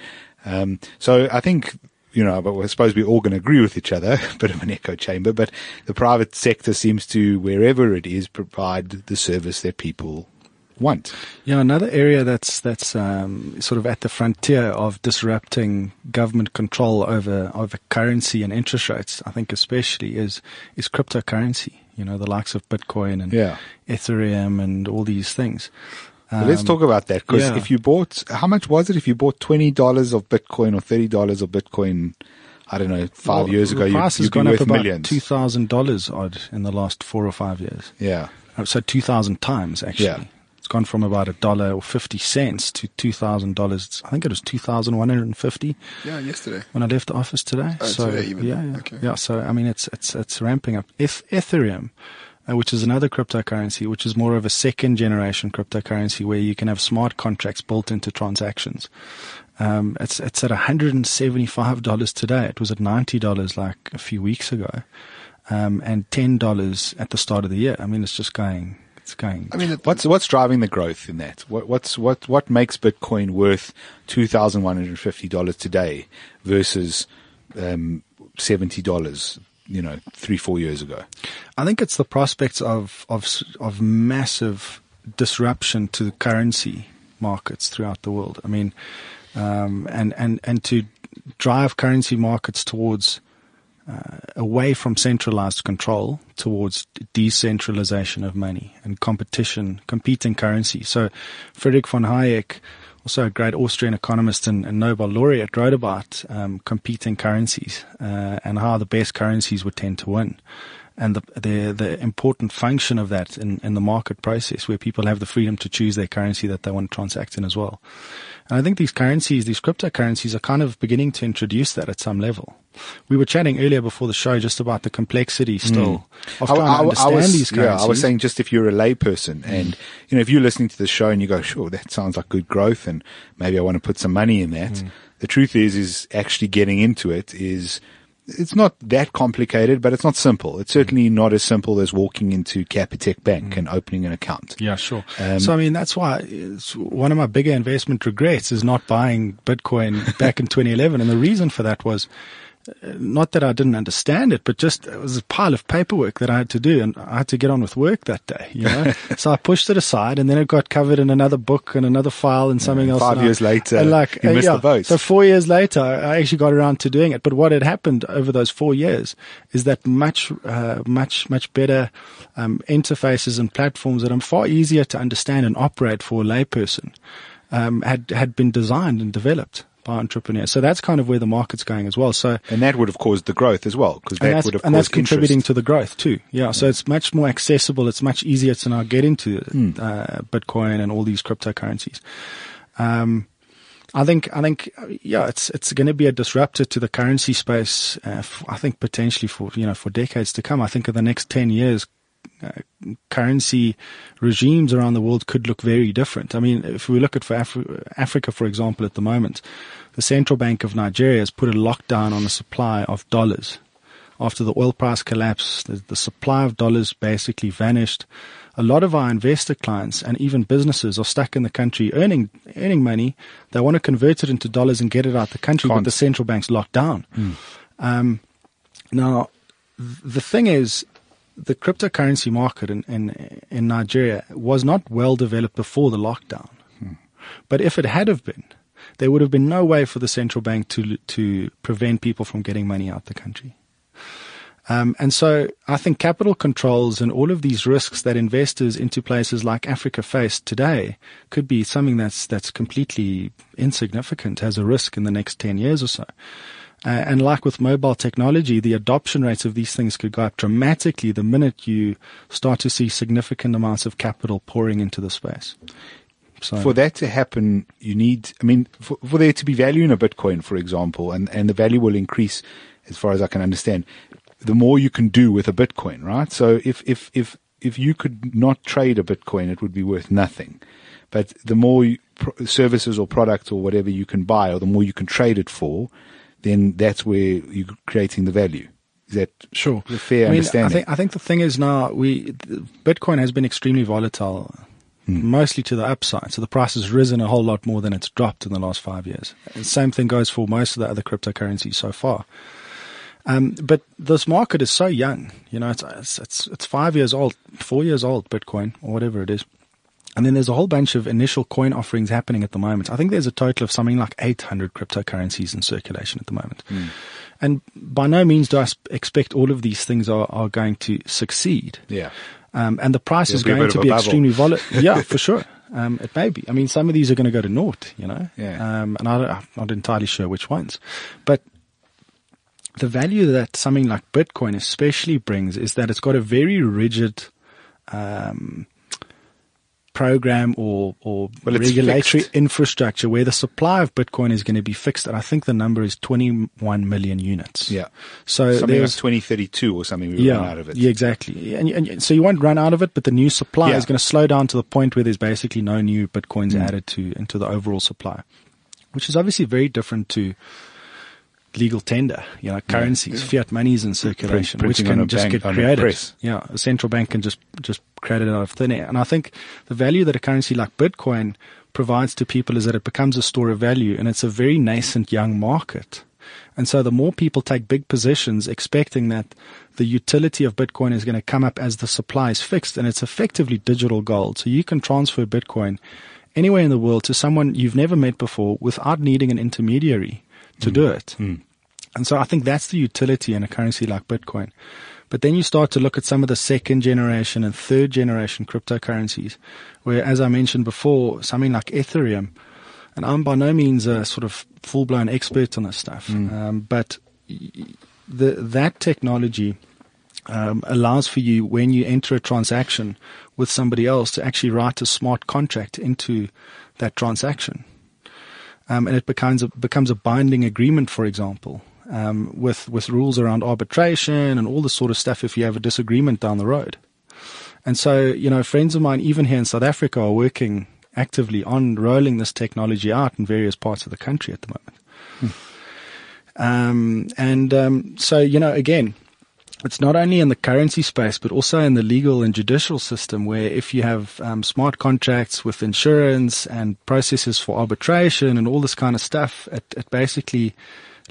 Um, so I think, you know, but I suppose we're all going to agree with each other, a bit of an echo chamber, but the private sector seems to, wherever it is, provide the service that people want. Yeah, another area that's that's um, sort of at the frontier of disrupting government control over over currency and interest rates, I think especially, is is cryptocurrency. You know, the likes of Bitcoin and yeah. Ethereum and all these things. Um, let's talk about that, because yeah. if you bought, how much was it if you bought twenty dollars of Bitcoin or thirty dollars of Bitcoin? I don't know, five well, years ago, the price you, has you'd gone be worth up about millions. two thousand dollars odd in the last four or five years. Yeah. So two thousand times, actually. Yeah. It's gone from about a dollar or fifty cents to two thousand dollars. I think it was two thousand one hundred fifty. Yeah, yesterday. When I left the office today. Oh, so, today even. Yeah, yeah. Okay. Yeah, so, I mean, it's it's it's ramping up. If Ethereum, uh, which is another cryptocurrency, which is more of a second-generation cryptocurrency where you can have smart contracts built into transactions. Um, it's it's at one hundred seventy-five dollars today. It was at ninety dollars like a few weeks ago, um, and ten dollars at the start of the year. I mean, it's just going. It's going. I mean, it, what's what's driving the growth in that? What what's what what makes Bitcoin worth two thousand one hundred fifty dollars today versus um, seventy dollars? You know, three four years ago. I think it's the prospects of of of massive disruption to the currency markets throughout the world. I mean. Um, and, and, and to drive currency markets towards uh, away from centralized control towards decentralization of money and competition, competing currency. So Friedrich von Hayek, also a great Austrian economist and, and Nobel laureate, wrote about um, competing currencies uh, and how the best currencies would tend to win. And the, the the important function of that in, in the market process where people have the freedom to choose their currency that they want to transact in as well. And I think these currencies, these cryptocurrencies, are kind of beginning to introduce that at some level. We were chatting earlier before the show just about the complexity still mm. of trying I, I, to understand I was, these currencies. Yeah, I was saying just if you're a lay person and, you know, if you're listening to the show and you go, sure, that sounds like good growth and maybe I want to put some money in that. Mm. The truth is, is actually getting into it is – it's not that complicated, but it's not simple. It's certainly not as simple as walking into Capitec Bank mm. and opening an account. Yeah, sure. Um, so, I mean, that's why it's one of my bigger investment regrets is not buying Bitcoin back in twenty eleven. And the reason for that was not that I didn't understand it, but just it was a pile of paperwork that I had to do, and I had to get on with work that day, you know. So I pushed it aside, and then it got covered in another book and another file and something yeah, else. Five and years I, later, and like, you uh, missed yeah, the boat. So four years later, I actually got around to doing it. But what had happened over those four years is that much, uh, much, much better um, interfaces and platforms that are far easier to understand and operate for a layperson um, had had been designed and developed by entrepreneurs. So that's kind of where the market's going as well. So and that would have caused the growth as well, because that would have and that's contributing interest. To the growth too. Yeah, yeah. So it's much more accessible. It's much easier to now get into mm. uh, Bitcoin and all these cryptocurrencies. Um, I think I think yeah, it's it's going to be a disruptor to the currency space. Uh, f- I think potentially for you know for decades to come. I think in the next ten years. Uh, currency regimes around the world could look very different. I mean, if we look at for Afri- Africa, for example, at the moment, the Central Bank of Nigeria has put a lockdown on the supply of dollars. After the oil price collapse, the, the supply of dollars basically vanished. A lot of our investor clients and even businesses are stuck in the country earning earning money. They want to convert it into dollars and get it out the country, Can't. but the central bank's locked down. Mm. Um, now, th- the thing is, the cryptocurrency market in, in, in Nigeria was not well developed before the lockdown. Hmm. But if it had have been, there would have been no way for the central bank to to prevent people from getting money out the country. Um, and so I think capital controls and all of these risks that investors into places like Africa face today could be something that's that's completely insignificant as a risk in the next ten years or so. Uh, and like with mobile technology, the adoption rates of these things could go up dramatically the minute you start to see significant amounts of capital pouring into the space. So for that to happen, you need, I mean, for, for there to be value in a Bitcoin, for example, and, and the value will increase, as far as I can understand, the more you can do with a Bitcoin, right? So if, if, if, if you could not trade a Bitcoin, it would be worth nothing. But the more you, pr- services or products or whatever you can buy, or the more you can trade it for, then that's where you're creating the value. Is that sure? a fair I mean, understanding? I think, I think the thing is now, we Bitcoin has been extremely volatile, mm. mostly to the upside. So the price has risen a whole lot more than it's dropped in the last five years. And same thing goes for most of the other cryptocurrencies so far. Um, but this market is so young. You know, it's, it's it's it's five years old, four years old, Bitcoin, or whatever it is. And then there's a whole bunch of initial coin offerings happening at the moment. I think there's a total of something like eight hundred cryptocurrencies in circulation at the moment. Mm. And by no means do I expect all of these things are, are going to succeed. Yeah. Um, and the price There'll is be going to be extremely volatile. Yeah, for sure. Um, it may be. I mean, some of these are going to go to naught, you know. Yeah. Um, and I don't, I'm not entirely sure which ones. But the value that something like Bitcoin especially brings is that it's got a very rigid um, program or, or well, regulatory infrastructure where the supply of Bitcoin is going to be fixed. And I think the number is twenty-one million units. Yeah. So something like twenty thirty-two or something, we would yeah, run out of it. Yeah, exactly. And, and so you won't run out of it, but the new supply yeah. is going to slow down to the point where there's basically no new Bitcoins mm. added to into the overall supply, which is obviously very different to legal tender, you know, currencies, yeah. fiat money is in circulation, Print, which can just bank, get created. A yeah, a central bank can just, just create it out of thin air. And I think the value that a currency like Bitcoin provides to people is that it becomes a store of value, and it's a very nascent young market. And so the more people take big positions expecting that the utility of Bitcoin is going to come up as the supply is fixed, and it's effectively digital gold. So you can transfer Bitcoin anywhere in the world to someone you've never met before without needing an intermediary to do it. Mm. And so I think that's the utility in a currency like Bitcoin. But then you start to look at some of the second generation and third generation cryptocurrencies, where, as I mentioned before, something like Ethereum, and I'm by no means a sort of full-blown expert on this stuff, mm. um, but the, that technology um, allows for you, when you enter a transaction with somebody else, to actually write a smart contract into that transaction. Um, and it becomes a, becomes a binding agreement, for example, um, with, with rules around arbitration and all this sort of stuff if you have a disagreement down the road. And so, you know, friends of mine, even here in South Africa, are working actively on rolling this technology out in various parts of the country at the moment. Hmm. Um, and um, so, you know, again, it's not only in the currency space, but also in the legal and judicial system, where if you have um, smart contracts with insurance and processes for arbitration and all this kind of stuff, it, it basically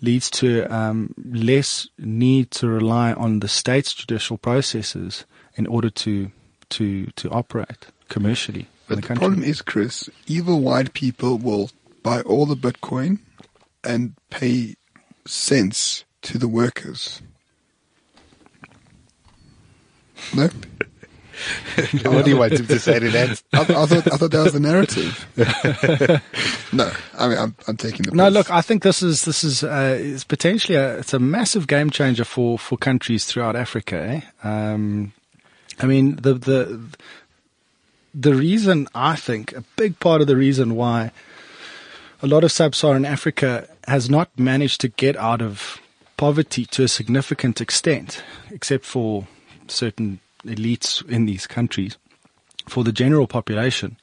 leads to um, less need to rely on the state's judicial processes in order to to to operate commercially. But in the, the problem is, Chris, evil white people will buy all the Bitcoin and pay cents to the workers. No. What do you want him to say to that? I, I, thought, I thought that was the narrative. No, I mean, I'm, I'm taking the piss. No, look, I think this is this is uh, it's potentially a, it's a massive game changer for, for countries throughout Africa. Eh? Um, I mean, the the the reason I think a big part of the reason why a lot of sub-Saharan Africa has not managed to get out of poverty to a significant extent, except for certain elites in these countries, for the general population,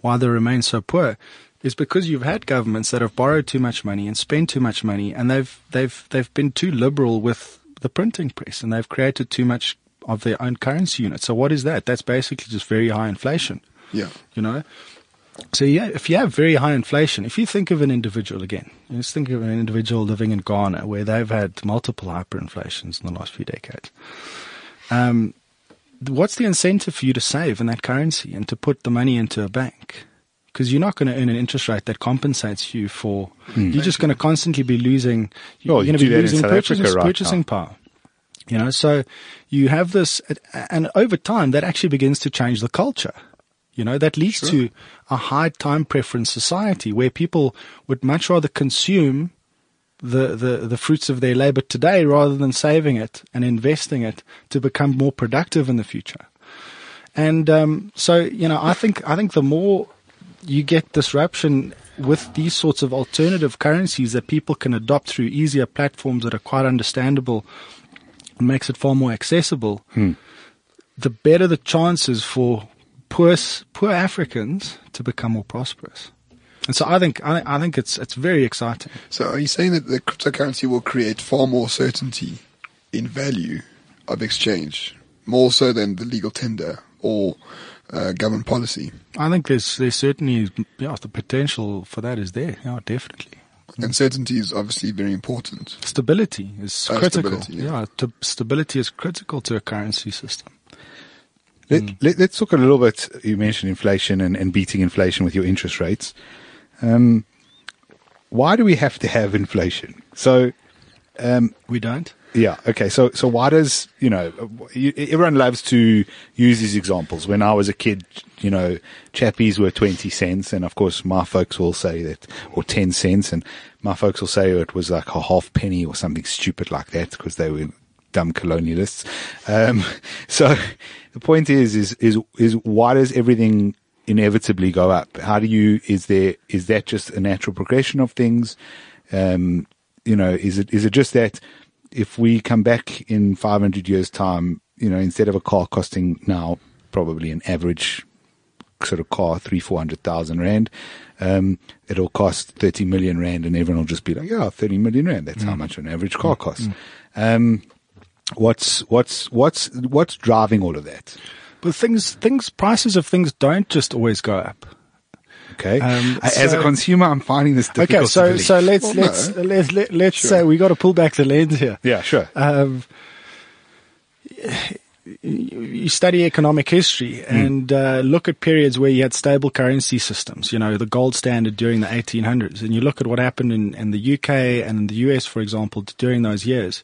why they remain so poor, is because you've had governments that have borrowed too much money and spent too much money, and they've they've they've been too liberal with the printing press, and they've created too much of their own currency unit. So what is that? That's basically just very high inflation. Yeah, you know. So yeah, if you have very high inflation, if you think of an individual again, let's think of an individual living in Ghana, where they've had multiple hyperinflations in the last few decades. Um, what's the incentive for you to save in that currency and to put the money into a bank? Because you're not going to earn an interest rate that compensates you for. Mm. You're just going to constantly be losing. You're oh, going to you be losing purchasing, right purchasing power. You know, so you have this, and over time that actually begins to change the culture. You know, that leads sure. to a high time preference society where people would much rather consume The, the, the fruits of their labor today rather than saving it and investing it to become more productive in the future. And um, so, you know, I think I think the more you get disruption with these sorts of alternative currencies that people can adopt through easier platforms that are quite understandable and makes it far more accessible, hmm. the better the chances for poor poor Africans to become more prosperous. And so I think I, I think it's it's very exciting. So are you saying that the cryptocurrency will create far more certainty in value of exchange, more so than the legal tender or uh, government policy? I think there's there's certainly yeah, the potential for that is there. Yeah, definitely. And certainty is obviously very important. Stability is uh, critical. Stability, yeah, yeah t- stability is critical to a currency system. Let, mm. let, let's talk a little bit. You mentioned inflation and, and beating inflation with your interest rates. Um, why do we have to have inflation? So, um, we don't. Yeah. Okay. So, so why does, you know, everyone loves to use these examples. When I was a kid, you know, chappies were twenty cents. And of course, my folks will say that, or ten cents. And my folks will say it was like a half penny or something stupid like that because they were dumb colonialists. Um, so the point is, is, is, is why does everything inevitably go up? How do you, is there, is that just a natural progression of things? Um, you know, is it, is it just that if we come back in five hundred years time, you know, instead of a car costing now probably an average sort of car, three, four hundred thousand rand, um, it'll cost thirty million rand and everyone will just be like, yeah, thirty million rand. That's mm. how much an average car costs. Mm. Um, what's, what's, what's, what's driving all of that? But things, things, prices of things don't just always go up. Okay. Um, so, as a consumer, I'm finding this difficult. Okay. So, to so let's, well, let's, no. let's, let's, let's sure. say we got to pull back the lens here. Yeah, sure. Um, you study economic history and mm. uh, look at periods where you had stable currency systems, you know, the gold standard during the eighteen hundreds. And you look at what happened in, in the U K and in the U S, for example, during those years.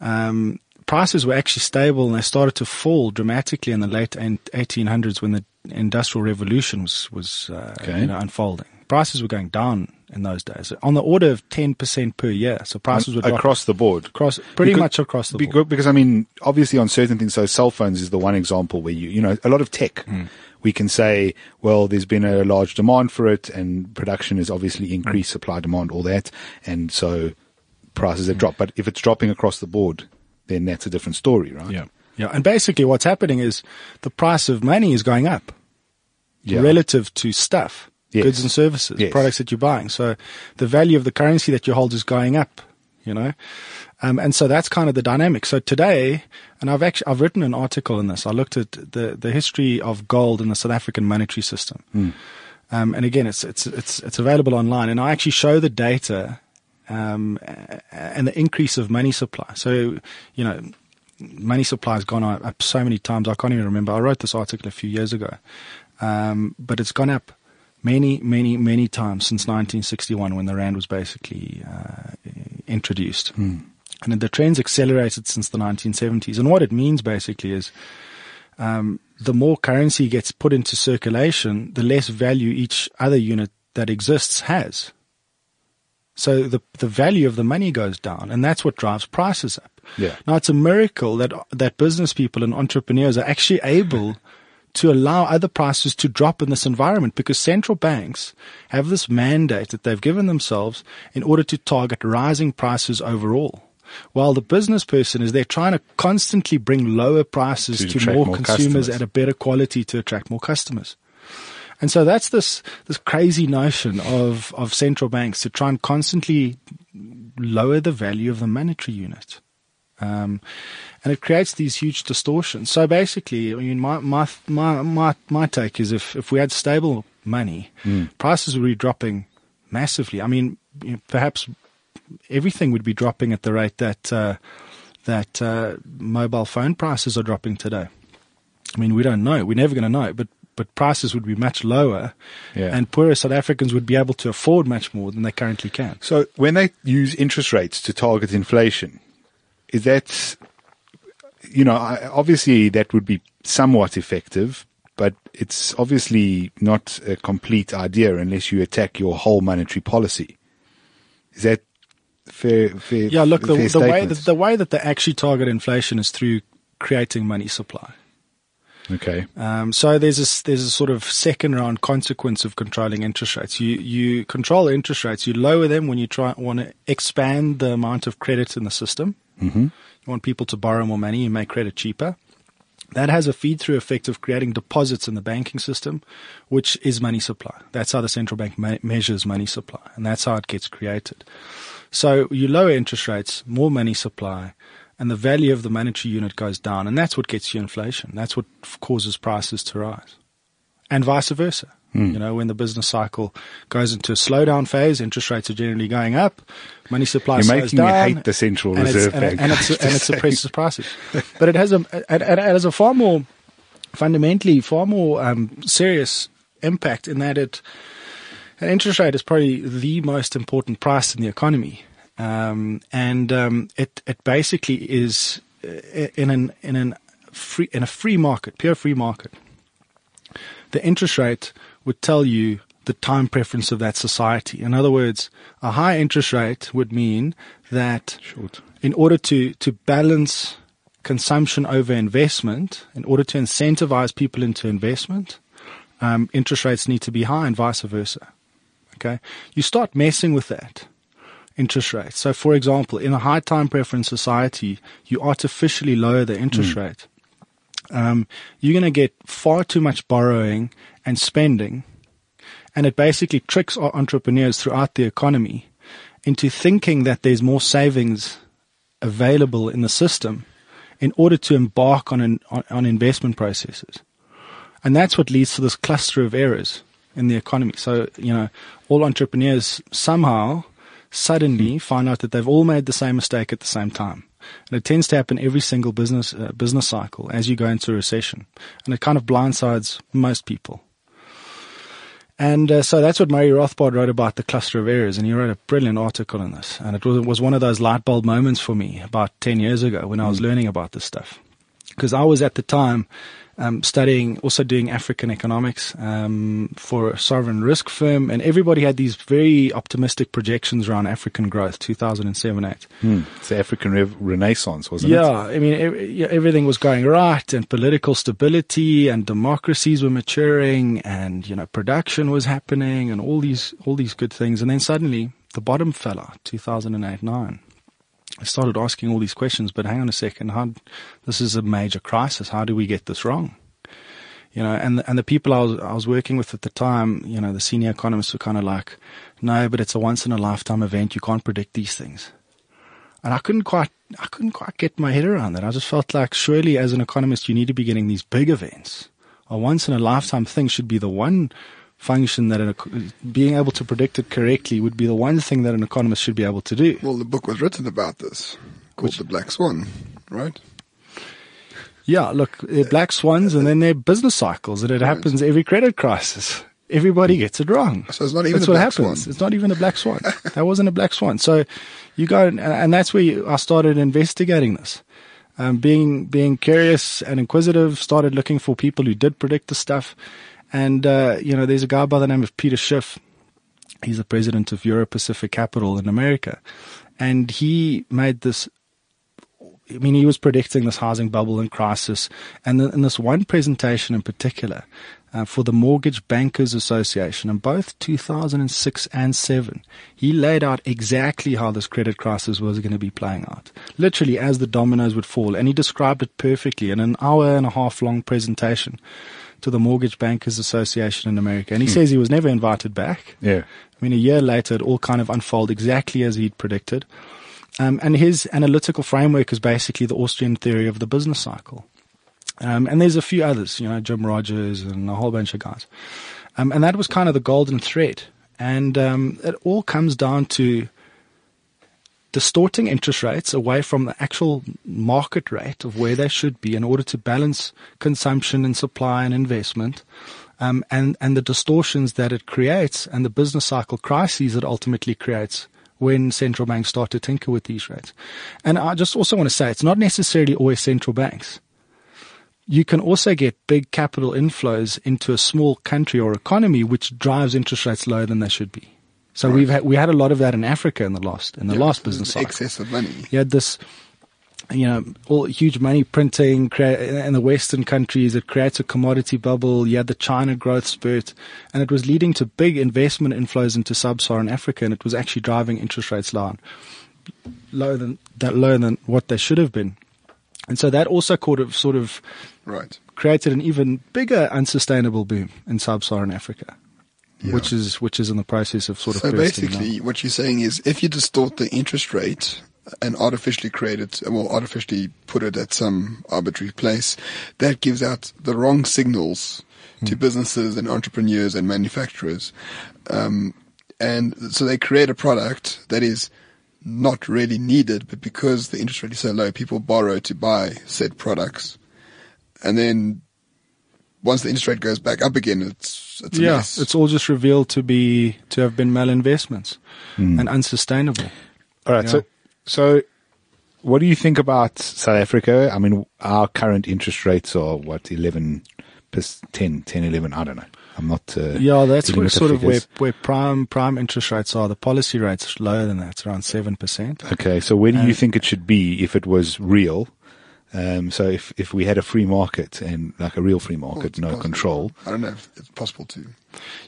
Um, prices were actually stable and they started to fall dramatically in the late eighteen hundreds when the Industrial Revolution was, was uh, okay. you know, unfolding. Prices were going down in those days on the order of ten percent per year. So prices were across the board, across pretty because, much across the because, board. Because I mean, obviously on certain things, so cell phones is the one example where you, you know, a lot of tech, mm. we can say, well, there's been a large demand for it and production is obviously increased mm. supply, demand, all that. And so prices have mm. dropped. But if it's dropping across the board, then that's a different story, right? Yeah. Yeah. And basically what's happening is the price of money is going up yeah. relative to stuff. Yes. Goods and services, yes. products that you're buying. So the value of the currency that you hold is going up, you know? Um, and so that's kind of the dynamic. So today, and I've actually, I've written an article on this. I looked at the, the history of gold in the South African monetary system. Mm. Um, and again, it's, it's, it's, it's available online and I actually show the data, um, and the increase of money supply. So, you know, money supply has gone up so many times. I can't even remember. I wrote this article a few years ago. Um, but it's gone up many, many, many times since nineteen sixty-one when the rand was basically uh, introduced. Mm. And the trend's accelerated since the nineteen seventies. And what it means basically is um, the more currency gets put into circulation, the less value each other unit that exists has. So the the value of the money goes down, and that's what drives prices up. Yeah. Now, it's a miracle that that business people and entrepreneurs are actually able to allow other prices to drop in this environment because central banks have this mandate that they've given themselves in order to target rising prices overall. While the business person is there trying to constantly bring lower prices to, to more, more consumers customers. At a better quality to attract more customers. And so that's this, this crazy notion of, of central banks to try and constantly lower the value of the monetary unit. Um, and it creates these huge distortions. So basically, I mean, my, my, my, my, my take is if, if we had stable money, mm. prices would be dropping massively. I mean, you know, perhaps everything would be dropping at the rate that, uh, that, uh, mobile phone prices are dropping today. I mean, we don't know. We're never going to know, but, but prices would be much lower yeah. and poorer South Africans would be able to afford much more than they currently can. So when they use interest rates to target inflation, is that, you know, obviously that would be somewhat effective, but it's obviously not a complete idea unless you attack your whole monetary policy. Is that fair? fair yeah, look, the, fair the, way that, the way that they actually target inflation is through creating money supply. Okay. Um, so there's a, there's a sort of second round consequence of controlling interest rates. You, you control interest rates, you lower them when you try, want to expand the amount of credit in the system. Mm-hmm. You want people to borrow more money, you make credit cheaper. That has a feed-through effect of creating deposits in the banking system, which is money supply. That's how the central bank ma- measures money supply, and that's how it gets created. So you lower interest rates, more money supply, and the value of the monetary unit goes down, and that's what gets you inflation. That's what f- causes prices to rise, and vice versa. You know, when the business cycle goes into a slowdown phase, interest rates are generally going up, money supply You're slows down. You're making me hate the Central Reserve Bank. And it's, and it's, and it suppresses prices. But it has a, it, it has a far more, fundamentally, far more um, serious impact in that it, an interest rate is probably the most important price in the economy. Um, and um, it, it basically is in an, in an free, in a free market, pure free market. The interest rate would tell you the time preference of that society. In other words, a high interest rate would mean that Short. in order to, to balance consumption over investment, in order to incentivize people into investment, um, interest rates need to be high and vice versa. Okay, you start messing with that interest rate. So, for example, in a high time preference society, you artificially lower the interest mm. rate. Um, you're going to get far too much borrowing and spending, and it basically tricks our entrepreneurs throughout the economy into thinking that there's more savings available in the system in order to embark on an, on, on investment processes. And that's what leads to this cluster of errors in the economy. So, you know, all entrepreneurs somehow suddenly find out that they've all made the same mistake at the same time. And it tends to happen every single business uh, business cycle as you go into a recession. And it kind of blindsides most people. And uh, so that's what Murray Rothbard wrote about the cluster of errors. And he wrote a brilliant article on this. And it was, it was one of those light bulb moments for me about ten years ago when I was mm. learning about this stuff. Because I was at the time um, studying, also doing African economics um, for a sovereign risk firm. And everybody had these very optimistic projections around African growth, two thousand seven, eight. Mm. It's the African re- Renaissance, wasn't yeah, it? I mean, every, everything was going right, and political stability and democracies were maturing, and, you know, production was happening, and all these, all these good things. And then suddenly the bottom fell out, two thousand eight, nine. I started asking all these questions, but hang on a second, how, this is a major crisis. How do we get this wrong? You know, and the, and the people I was I was working with at the time, you know, the senior economists were kind of like, no, but it's a once in a lifetime event. You can't predict these things. And I couldn't quite I couldn't quite get my head around that. I just felt like, surely as an economist, you need to be getting these big events. A once in a lifetime thing should be the one function that an, being able to predict it correctly would be the one thing that an economist should be able to do. Well, the book was written about this, called Which, The Black Swan, right? Yeah, look, they're black swans, uh, and then they're business cycles, and it right. happens every credit crisis. Everybody gets it wrong. So it's not even that's a black swan. It's not even a black swan. That wasn't a black swan. So you go, and, and that's where you, I started investigating this. Um, being being curious and inquisitive, started looking for people who did predict the stuff. And, uh, you know, there's a guy by the name of Peter Schiff. He's the president of Euro Pacific Capital in America. And he made this, I mean, he was predicting this housing bubble and crisis. And th- in this one presentation in particular uh, for the Mortgage Bankers Association in both two thousand six and seven, he laid out exactly how this credit crisis was going to be playing out, literally as the dominoes would fall. And he described it perfectly in an hour and a half long presentation to the Mortgage Bankers Association in America. And he hmm. says he was never invited back. Yeah. I mean, a year later, it all kind of unfolded exactly as he'd predicted. Um, and his analytical framework is basically the Austrian theory of the business cycle. Um, and there's a few others, you know, Jim Rogers and a whole bunch of guys. Um, and that was kind of the golden thread. And um, it all comes down to distorting interest rates away from the actual market rate of where they should be in order to balance consumption and supply and investment, um, and, and the distortions that it creates and the business cycle crises it ultimately creates when central banks start to tinker with these rates. And I just also want to say it's not necessarily always central banks. You can also get big capital inflows into a small country or economy, which drives interest rates lower than they should be. So right. we've had, we had a lot of that in Africa in the last in the yeah, last business cycle. Excess of money. You had this, you know, all huge money printing crea- in the Western countries. It creates a commodity bubble. You had the China growth spurt, and it was leading to big investment inflows into sub-Saharan Africa, and it was actually driving interest rates lower, lower than that, lower than what they should have been. And so that also sort of sort of right. created an even bigger unsustainable boom in sub-Saharan Africa. Yeah. Which is which is in the process of sort of. So basically, now. what you're saying is, if you distort the interest rate and artificially create it, well, artificially put it at some arbitrary place, that gives out the wrong signals mm. to businesses and entrepreneurs and manufacturers, um, and so they create a product that is not really needed, but because the interest rate is so low, people borrow to buy said products, and then once the interest rate goes back up again, it's, it's a yeah, mess. It's all just revealed to be to have been malinvestments mm. and unsustainable. All right. Yeah. So, so what do you think about South Africa? I mean, our current interest rates are what, eleven percent ten, ten, eleven, I don't know. I'm not. Uh, yeah, that's where, sort of where, where prime prime interest rates are. The policy rate's lower than that. It's around seven percent. Okay, so where do um, you think it should be if it was real? Um, so if, if we had a free market and like a real free market, well, no possible. control. I don't know if it's possible to.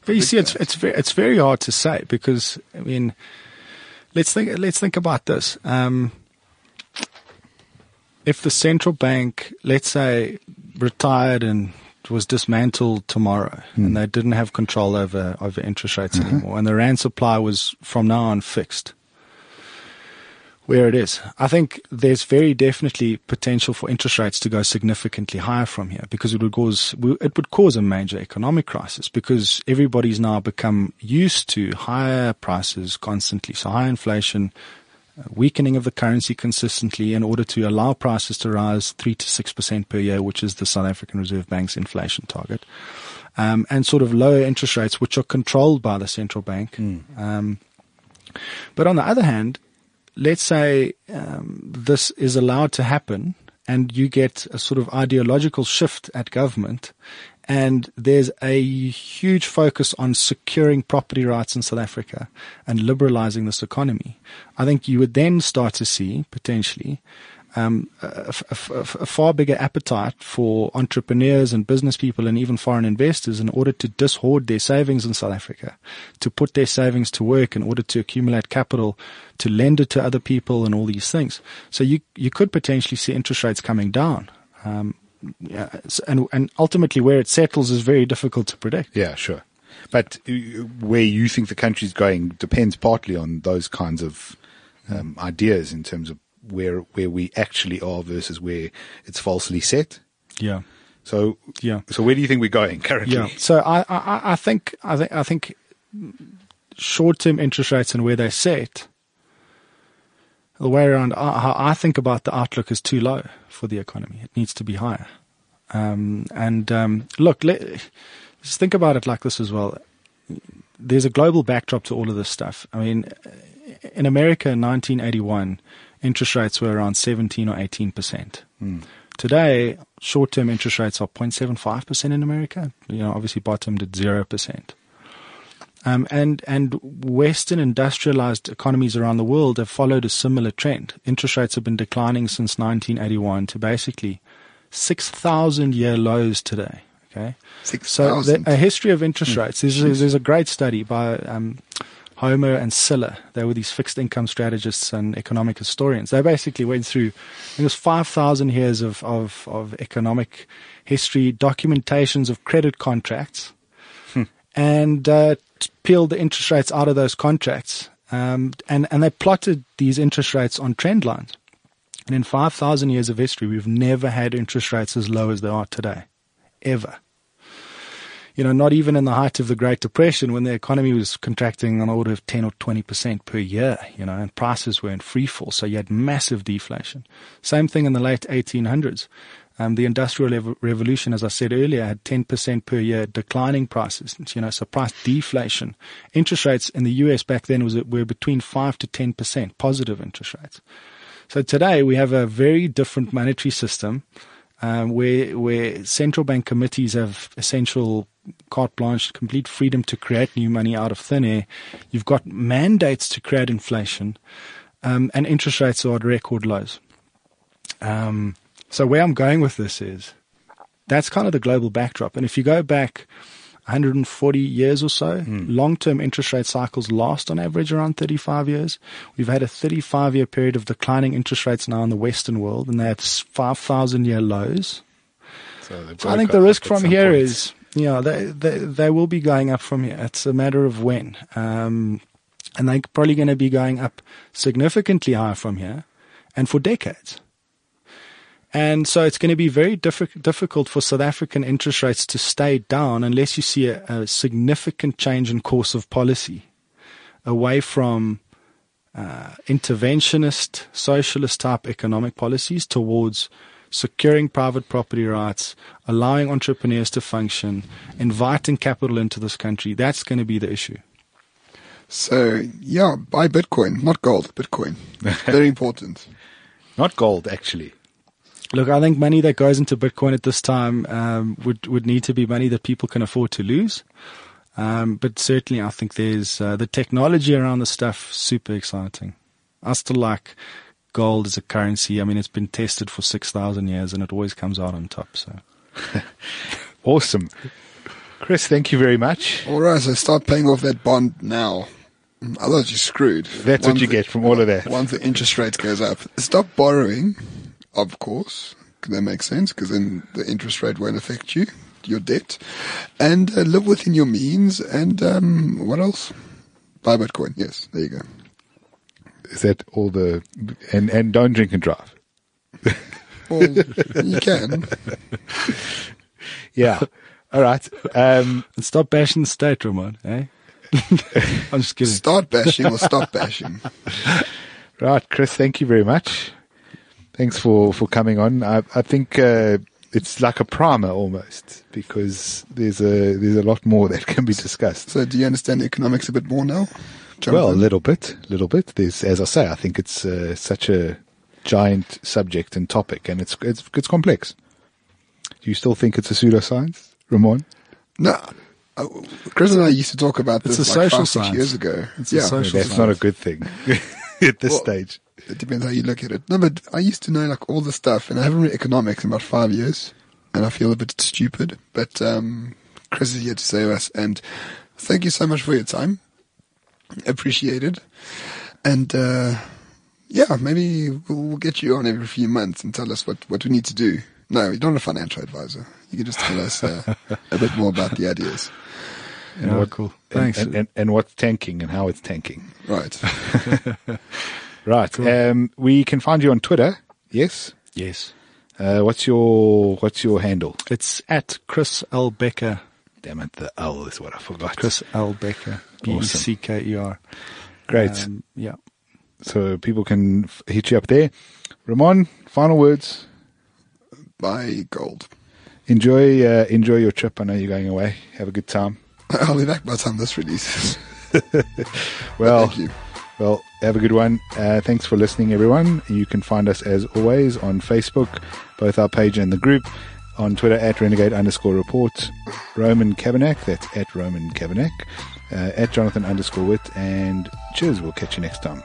But you see, it's, it's, very, it's very hard to say because, I mean, let's think, let's think about this. Um, if the central bank, let's say, retired and was dismantled tomorrow mm. and they didn't have control over, over interest rates uh-huh. anymore and the rand supply was from now on fixed. Where it is. I think there's very definitely potential for interest rates to go significantly higher from here because it would cause, it would cause a major economic crisis because everybody's now become used to higher prices constantly. So high inflation, weakening of the currency consistently in order to allow prices to rise three to six percent per year, which is the South African Reserve Bank's inflation target, um, and sort of lower interest rates, which are controlled by the central bank. Mm. Um, but on the other hand, let's say um, this is allowed to happen and you get a sort of ideological shift at government and there's a huge focus on securing property rights in South Africa and liberalizing this economy. I think you would then start to see potentially um, a, a, a, a far bigger appetite for entrepreneurs and business people and even foreign investors in order to dishoard their savings in South Africa, to put their savings to work in order to accumulate capital, to lend it to other people and all these things. So you, you could potentially see interest rates coming down. Um, yeah, and, and ultimately where it settles is very difficult to predict. Yeah, sure. But where you think the country's going depends partly on those kinds of um, ideas in terms of where, where we actually are versus where it's falsely set. Yeah. So, yeah. So where do you think we're going currently? Yeah. So I, I, I think, I think, I think short-term interest rates and where they're set, the way around, how I think about the outlook is too low for the economy. It needs to be higher. Um, and um, look, let, let's think about it like this as well. There's a global backdrop to all of this stuff. I mean, in America in nineteen eighty-one, interest rates were around seventeen or eighteen percent. Mm. Today, short-term interest rates are zero point seven five percent in America. You know, obviously bottomed at zero percent. Um, and, and Western industrialized economies around the world have followed a similar trend. Interest rates have been declining since nineteen eighty-one to basically six thousand year lows today. Okay. six thousand. So the, a history of interest rates. There's, there's a great study by, um, Homer and Siller. They were these fixed income strategists and economic historians. They basically went through, it was five thousand years of, of, of economic history, documentations of credit contracts. And uh, peeled the interest rates out of those contracts, um, and and they plotted these interest rates on trend lines. And in five thousand years of history, we've never had interest rates as low as they are today, ever. You know, not even in the height of the Great Depression, when the economy was contracting on order of ten or twenty percent per year, you know, and prices were in free fall, so you had massive deflation. Same thing in the late eighteen hundreds. Um, the Industrial Revolution, as I said earlier, had ten percent per year declining prices, you know, so price deflation. Interest rates in the U S back then was were between five to ten percent positive interest rates. So today we have a very different monetary system um, where where central bank committees have essential carte blanche, complete freedom to create new money out of thin air. You've got mandates to create inflation, um, and interest rates are at record lows. Um So where I'm going with this is that's kind of the global backdrop. And if you go back one hundred forty years or so, mm. long-term interest rate cycles last on average around thirty-five years. We've had a thirty-five year period of declining interest rates now in the Western world, and they have five thousand year lows. So, so I think the risk from here point. is, you know, they, they, they will be going up from here. It's a matter of when. Um, and they're probably going to be going up significantly higher from here and for decades. And so it's going to be very diff- difficult for South African interest rates to stay down unless you see a, a significant change in course of policy away from uh, interventionist, socialist-type economic policies towards securing private property rights, allowing entrepreneurs to function, inviting capital into this country. That's going to be the issue. So, yeah, buy Bitcoin, not gold, Bitcoin. Very important. Not gold, actually. Look, I think money that goes into Bitcoin at this time um, would, would need to be money that people can afford to lose. Um, but certainly I think there's uh, the technology around the stuff, super exciting. I still like gold as a currency. I mean, it's been tested for six thousand years and it always comes out on top. So, awesome. Chris, thank you very much. All right, so start paying off that bond now. Otherwise you're screwed. That's once what you the, get from all of that. Once the interest rate goes up. Stop borrowing, of course. That makes sense because then the interest rate won't affect you, your debt. And uh, live within your means. And um, what else? Buy Bitcoin. Yes, there you go. Is that all the – and and don't drink and drive. Well, you can. Yeah. All right. Um, and stop bashing the state, Roman, eh? I'm just kidding. Start bashing or stop bashing. Right, Chris, thank you very much. Thanks for, for coming on. I, I think uh, it's like a primer almost because there's a there's a lot more that can be discussed. So do you understand economics a bit more now, Jonathan? Well, a little bit, little bit. There's, as I say, I think it's uh, such a giant subject and topic, and it's it's it's complex. Do you still think it's a pseudoscience, Ramon? No. Oh, Chris and I used to talk about this like five, six years ago. It's yeah. a social science. That's not a good thing at this well, stage. It depends how you look at it. No, but I used to know like all this stuff, and I haven't read economics in about five years, and I feel a bit stupid. But um, Chris is here to save us, and thank you so much for your time. Appreciated. And uh, yeah, maybe we'll get you on every few months and tell us what, what we need to do. No, you're not a financial advisor. You can just tell us uh, a bit more about the ideas. And oh, what, cool. Thanks. And, and, and what's tanking and how it's tanking. Right. Right. Cool. Um, we can find you on Twitter. Yes? Yes. Uh, what's your What's your handle? It's at Chris L. Becker. Damn it, the L is what I forgot. Chris L. Becker. B E C K E R. Great. Um, yeah. So people can f- hit you up there. Ramon, final words. Buy gold. Enjoy uh, enjoy your trip. I know you're going away. Have a good time. I'll be back by the time this releases. Well, thank you. Well, have a good one. Uh, thanks for listening, everyone. You can find us, as always, on Facebook, both our page and the group, on Twitter at Renegade underscore report, Roman Cabernac, that's at Roman Cabernac, uh, at Jonathan underscore wit, and cheers. We'll catch you next time.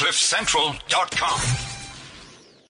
Cliff Central dot com